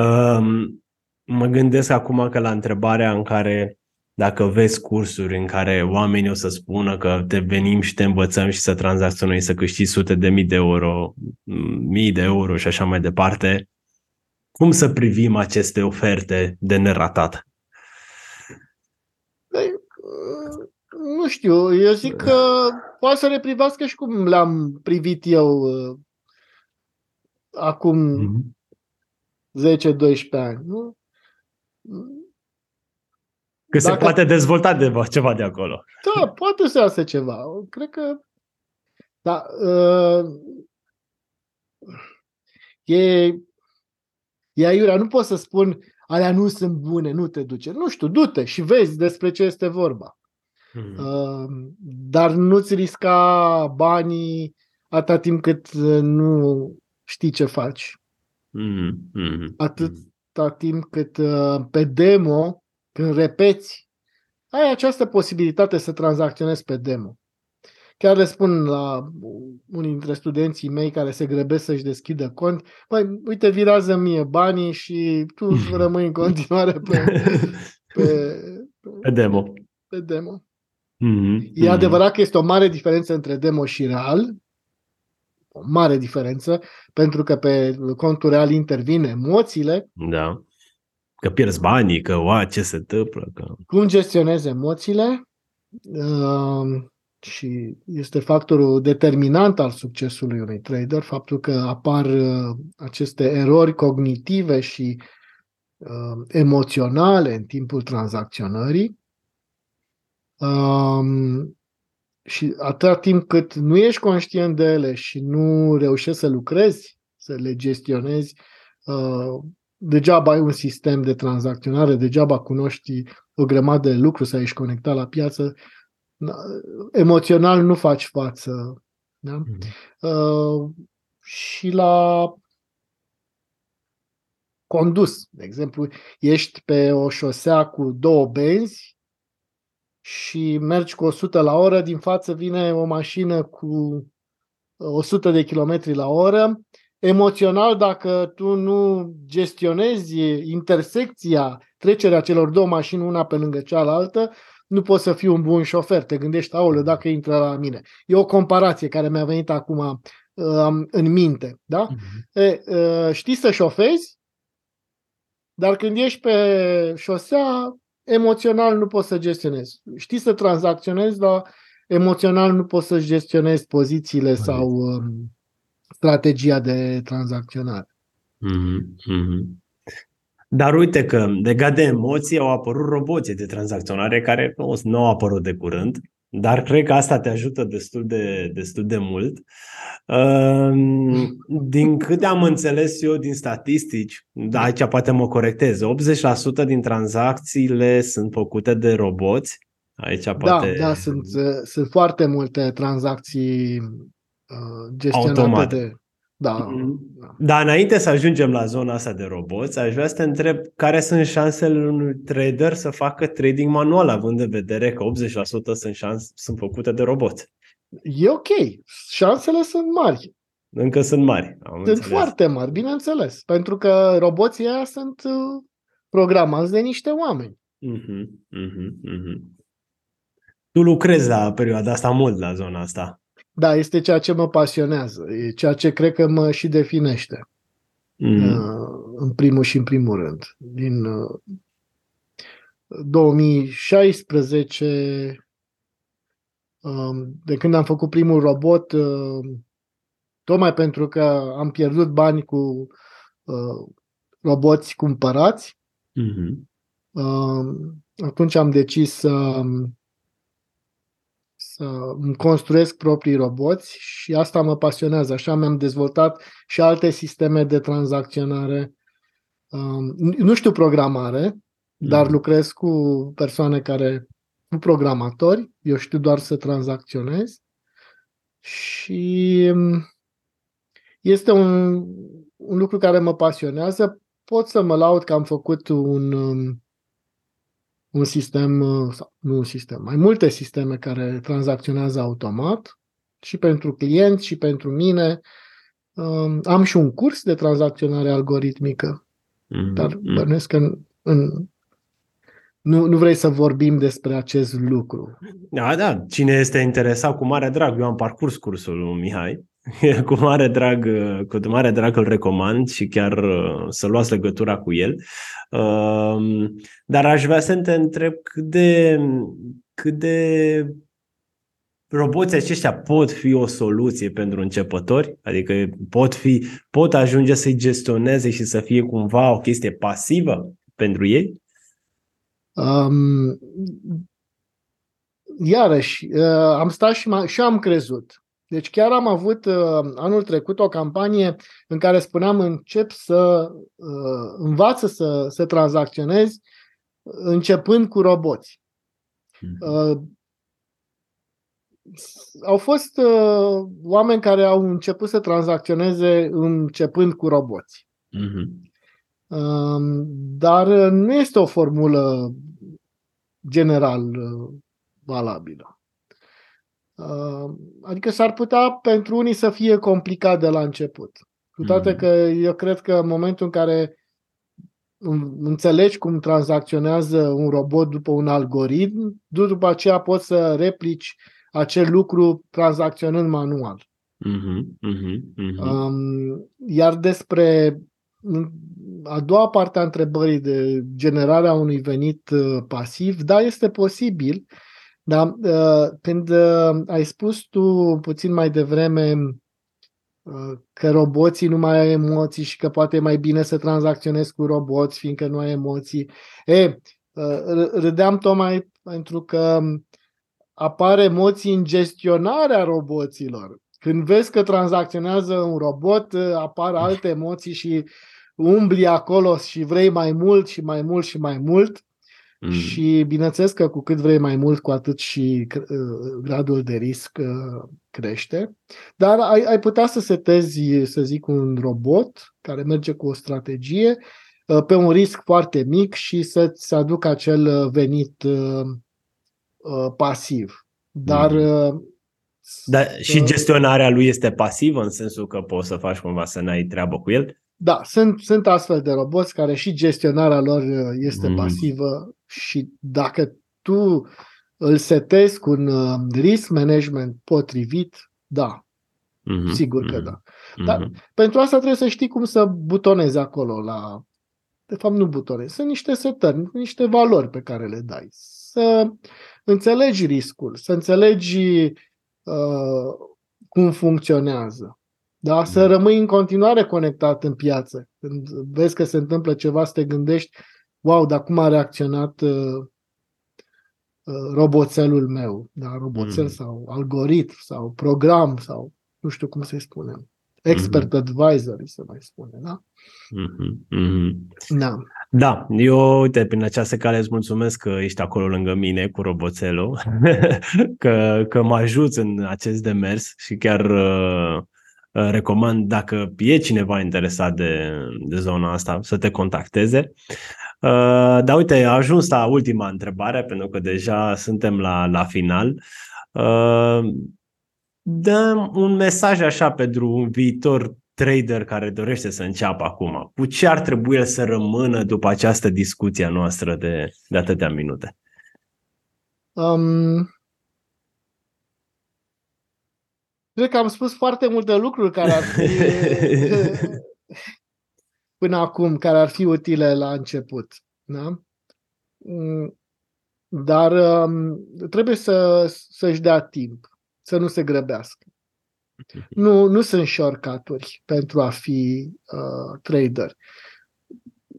Um, mă gândesc acum că la întrebarea în care dacă vezi cursuri în care oamenii o să spună că te venim și te învățăm și să tranzacționăm și să câștigi sute de mii de euro, mii de euro și așa mai departe, cum să privim aceste oferte de neratat? Nu știu, eu zic că poate să le privească și cum le-am privit eu acum zece doisprezece ani. Nu? Că Dacă... se poate dezvolta de ceva de acolo. Da, poate să iasă ceva. Cred că... Da, uh... e... E aiurea, nu pot să spun, alea nu sunt bune, nu te duce. Nu știu, du-te și vezi despre ce este vorba. Hmm. Dar nu-ți risca banii atâta timp cât nu știi ce faci. Hmm. Hmm. Atâta timp cât pe demo, când repeți, ai această posibilitate să tranzacționezi pe demo. Chiar le spun la unii dintre studenții mei care se grăbesc să-și deschidă cont, băi, uite, virează mie banii și tu rămâi în continuare pe, pe, pe demo. Pe demo. Mm-hmm. E adevărat că este o mare diferență între demo și real, o mare diferență, pentru că pe contul real intervin emoțiile. Da. Că pierzi banii, că oa, ce se întâmplă. Că... Cum gestionezi emoțiile? Uh... Și este factorul determinant al succesului unui trader, faptul că apar aceste erori cognitive și uh, emoționale în timpul tranzacționării. Um, și atâta timp cât nu ești conștient de ele și nu reușești să lucrezi, să le gestionezi, uh, degeaba ai un sistem de tranzacționare, degeaba cunoști o grămadă de lucruri, să ești conectat la piață, emoțional nu faci față. Da? Mm-hmm. Uh, și la condus, de exemplu, ești pe o șosea cu două benzi și mergi cu o sută la oră, din față vine o mașină cu o sută de kilometri la oră. Emoțional, dacă tu nu gestionezi intersecția, trecerea celor două mașini, una pe lângă cealaltă, nu poți să fii un bun șofer, te gândești, aoleu, dacă intră la mine. E o comparație care mi-a venit acum uh, în minte. Da? Uh-huh. E, uh, știi să șofezi, dar când ești pe șosea, emoțional nu poți să gestionezi. Știi să tranzacționezi, dar emoțional nu poți să gestionezi pozițiile uh-huh. sau uh, strategia de tranzacționare. Uh-huh. Uh-huh. Dar uite că, legat de emoții, au apărut roboții de tranzacționare care nu, nu au apărut de curând, dar cred că asta te ajută destul de, destul de mult. Din câte am înțeles eu din statistici, da, aici poate mă corectez, optzeci la sută din tranzacțiile sunt făcute de roboți. Aici poate... Da, da sunt, sunt foarte multe tranzacții gestionate automate. De... Da. Dar înainte să ajungem la zona asta de roboți, aș vrea să te întreb care sunt șansele unui trader să facă trading manual, având în vedere că optzeci la sută sunt, șans- sunt făcute de roboți. E ok. Șansele sunt mari. Încă sunt mari. Am sunt înțeles. Foarte mari, bineînțeles. Pentru că roboții aia sunt programați de niște oameni. Uh-huh, uh-huh, uh-huh. Tu lucrezi la perioada asta mult la zona asta. Da, este ceea ce mă pasionează, e ceea ce cred că mă și definește. Mm. În primul și în primul rând. Din două mii șaisprezece, de când am făcut primul robot, tocmai pentru că am pierdut bani cu roboți cumpărați, mm-hmm. atunci am decis să... să îmi construiesc proprii roboți și asta mă pasionează. Așa mi-am dezvoltat și alte sisteme de tranzacționare. Nu știu programare, dar lucrez cu persoane care nu programatori. Eu știu doar să tranzacționez. Și este un, un lucru care mă pasionează. Pot să mă laud că am făcut un... un sistem, nu un sistem, mai multe sisteme care tranzacționează automat și pentru clienți și pentru mine. Am și un curs de tranzacționare algoritmică, mm-hmm. dar bănuiesc că în, în, nu, nu vrei să vorbim despre acest lucru. Da, da, cine este interesat, cu mare drag, eu am parcurs cursul lui Mihai. Cu mare drag, cu mare drag îl recomand și chiar să luați legătura cu el. Dar aș vrea să te întreb cât de, cât de roboții aceștia pot fi o soluție pentru începători? Adică pot, fi, pot ajunge să-i gestioneze și să fie cumva o chestie pasivă pentru ei? Um, iarăși, am stat și, și am crezut. Deci chiar am avut uh, anul trecut o campanie în care spuneam încep să uh, învață să, să tranzacționezi începând cu roboți. Uh, au fost uh, oameni care au început să tranzacționeze începând cu roboți. Uh-huh. Uh, dar nu este o formulă general uh, valabilă. Adică s-ar putea pentru unii să fie complicat de la început. Cu toate că eu cred că în momentul în care înțelegi cum tranzacționează un robot după un algoritm, după aceea poți să replici acel lucru tranzacționând manual. Uh-huh, uh-huh, uh-huh. Iar despre a doua parte a întrebării de generarea unui venit pasiv, da, este posibil. Da, când ai spus tu puțin mai devreme că roboții nu mai au emoții și că poate e mai bine să tranzacționezi cu roboți fiindcă nu ai emoții, e, râdeam tocmai pentru că apar emoții în gestionarea roboților. Când vezi că tranzacționează un robot, apar alte emoții și umbli acolo și vrei mai mult și mai mult și mai mult. Mm. Și bineînțeles că cu cât vrei mai mult, cu atât și uh, gradul de risc uh, crește. Dar ai, ai putea să setezi, să zic, un robot care merge cu o strategie uh, pe un risc foarte mic și să-ți aducă acel venit uh, uh, pasiv. Dar, mm. uh, Dar și gestionarea lui este pasivă, în sensul că poți să faci cumva să n-ai treabă cu el? Da, sunt, sunt astfel de roboți care și gestionarea lor este mm. pasivă și dacă tu îl setezi cu un risk management potrivit, da, mm-hmm. sigur că da. Dar mm-hmm. pentru asta trebuie să știi cum să butonezi acolo la... De fapt nu butonezi, sunt niște setări, niște valori pe care le dai. Să înțelegi riscul, să înțelegi uh, cum funcționează. Da, să rămâi în continuare conectat în piață. Când vezi că se întâmplă ceva, să te gândești, wow, dar cum a reacționat uh, roboțelul meu? Da, roboțel mm-hmm. sau algoritm sau program sau nu știu cum să-i spunem. Expert mm-hmm. advisory să mai spune, da? Mm-hmm. Mm-hmm. Da. Da, eu, uite, prin această cale îți mulțumesc că ești acolo lângă mine cu roboțelul, că, că mă ajuți în acest demers și chiar... Uh... recomand, dacă e cineva interesat de, de zona asta, să te contacteze. Uh, dar uite, a ajuns la ultima întrebare, pentru că deja suntem la, la final. Uh, dăm un mesaj așa pentru un viitor trader care dorește să înceapă acum. Cu ce ar trebui să rămână după această discuție noastră de, de atâtea minute? Um, Cred că am spus foarte multe lucruri care ar fi până acum, care ar fi utile la început. Da? Dar trebuie să, să-și dea timp, să nu se grăbească. Nu, nu sunt shortcut-uri pentru a fi uh, trader.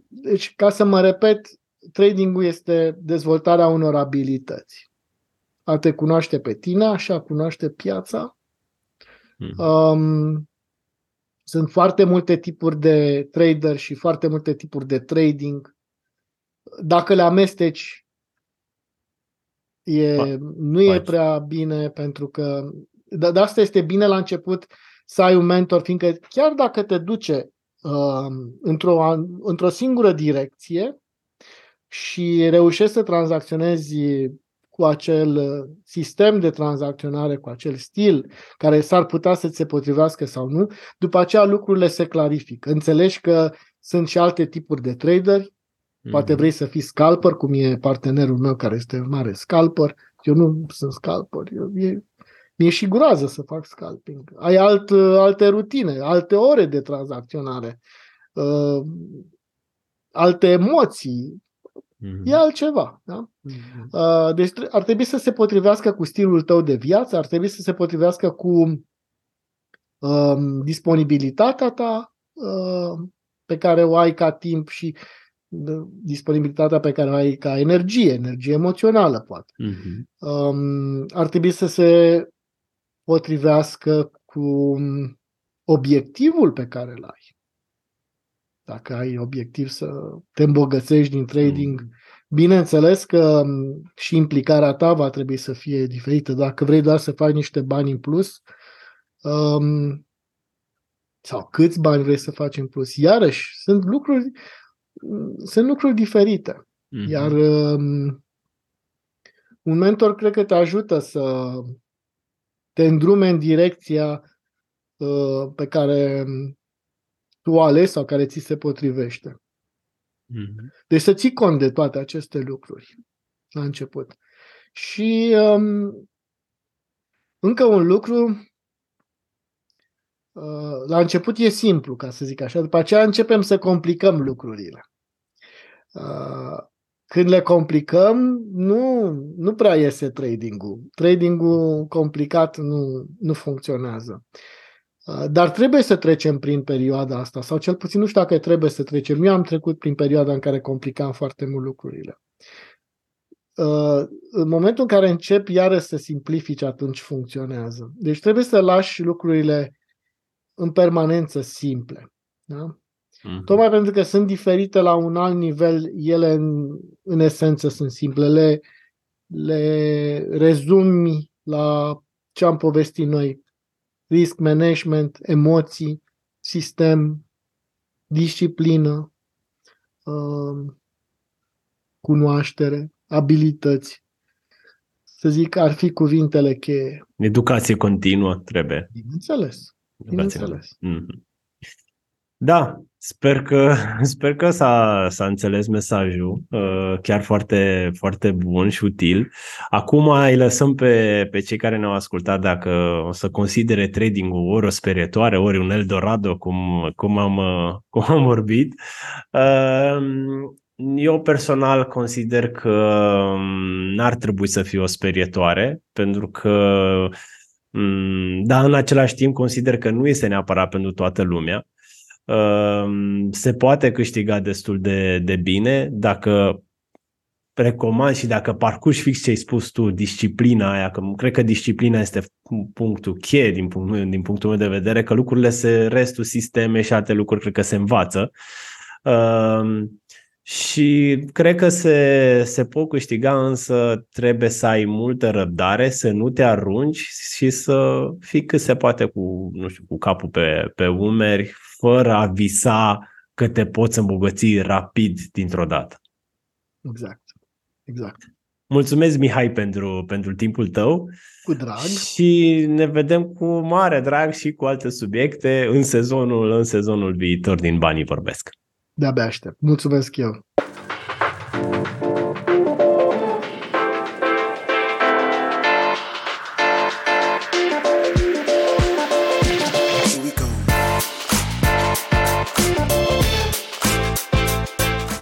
Deci, ca să mă repet, tradingul este dezvoltarea unor abilități. A te cunoaște pe tine și a cunoaște piața. Mm. Um, sunt foarte multe tipuri de trader și foarte multe tipuri de trading. Dacă le amesteci, e, Bye. nu Bye. e prea bine, pentru că de asta este bine la început să ai un mentor, fiindcă chiar dacă te duce uh, într-o, într-o singură direcție și reușești să tranzacționezi cu acel sistem de tranzacționare, cu acel stil care s-ar putea să se potrivească sau nu, după aceea lucrurile se clarifică. Înțelegi că sunt și alte tipuri de traderi, poate vrei să fii scalper, cum e partenerul meu care este un mare scalper. Eu nu sunt scalper, eu, eu mi-e și groază să fac scalping. Ai alt, alte rutine, alte ore de tranzacționare, uh, alte emoții. Mm-hmm. E altceva. Da? Mm-hmm. Uh, deci ar trebui să se potrivească cu stilul tău de viață, ar trebui să se potrivească cu uh, disponibilitatea ta uh, pe care o ai ca timp și uh, disponibilitatea pe care o ai ca energie, energie emoțională poate. Mm-hmm. Uh, ar trebui să se potrivească cu obiectivul pe care îl ai. Dacă ai obiectiv să te îmbogățești din trading, mm. bineînțeles că și implicarea ta va trebui să fie diferită. Dacă vrei doar să faci niște bani în plus, um, sau câți bani vrei să faci în plus, iarăși sunt lucruri, sunt lucruri diferite. Mm-hmm. Iar um, un mentor cred că te ajută să te îndrume în direcția uh, pe care tu ales sau care ți se potrivește. Mm-hmm. Deci să ții cont de toate aceste lucruri la început. Și um, încă un lucru, uh, la început e simplu, ca să zic așa, după aceea începem să complicăm lucrurile. Uh, când le complicăm, nu, nu prea iese trading-ul. Trading-ul complicat nu, nu funcționează. Dar trebuie să trecem prin perioada asta, sau cel puțin nu știu dacă trebuie să trecem. Eu am trecut prin perioada în care complicam foarte mult lucrurile. În momentul în care încep iarăși să simplifici, atunci funcționează. Deci trebuie să lași lucrurile în permanență simple. Da? Mm-hmm. Tocmai pentru că sunt diferite la un alt nivel, ele în, în esență sunt simple. Le, le rezumi la ce am povestit noi. Risk management, emoții, sistem, disciplină, cunoaștere, abilități. Să zic, ar fi cuvintele cheie. Educație continuă trebuie. Bineînțeles. Bineînțeles. Mm-hmm. Da, sper că, sper că s-a, s-a înțeles mesajul, chiar foarte, foarte bun și util. Acum îi lăsăm pe, pe cei care ne-au ascultat dacă o să considere trading-ul ori o sperietoare, ori un Eldorado, cum, cum, am, cum am vorbit. Eu personal consider că n-ar trebui să fie o sperietoare, pentru că, dar în același timp consider că nu este neapărat pentru toată lumea. Se poate câștiga destul de, de bine dacă recomand și dacă parcurgi fix ce-ai spus tu, disciplina aia, că cred că disciplina este punctul cheie din, punct, din punctul meu de vedere, că lucrurile se, restul sisteme și alte lucruri cred că se învață. Uh, și cred că se, se pot câștiga, însă trebuie să ai multă răbdare, să nu te arunci și să fii cât se poate cu, nu știu, cu capul pe, pe umeri, fără a visa că te poți îmbogăți rapid dintr-o dată. Exact. Exact. Mulțumesc, Mihai, pentru, pentru timpul tău. Cu drag. Și ne vedem cu mare drag și cu alte subiecte în sezonul, în sezonul viitor din Banii Vorbesc. De-abia aștept. Mulțumesc eu.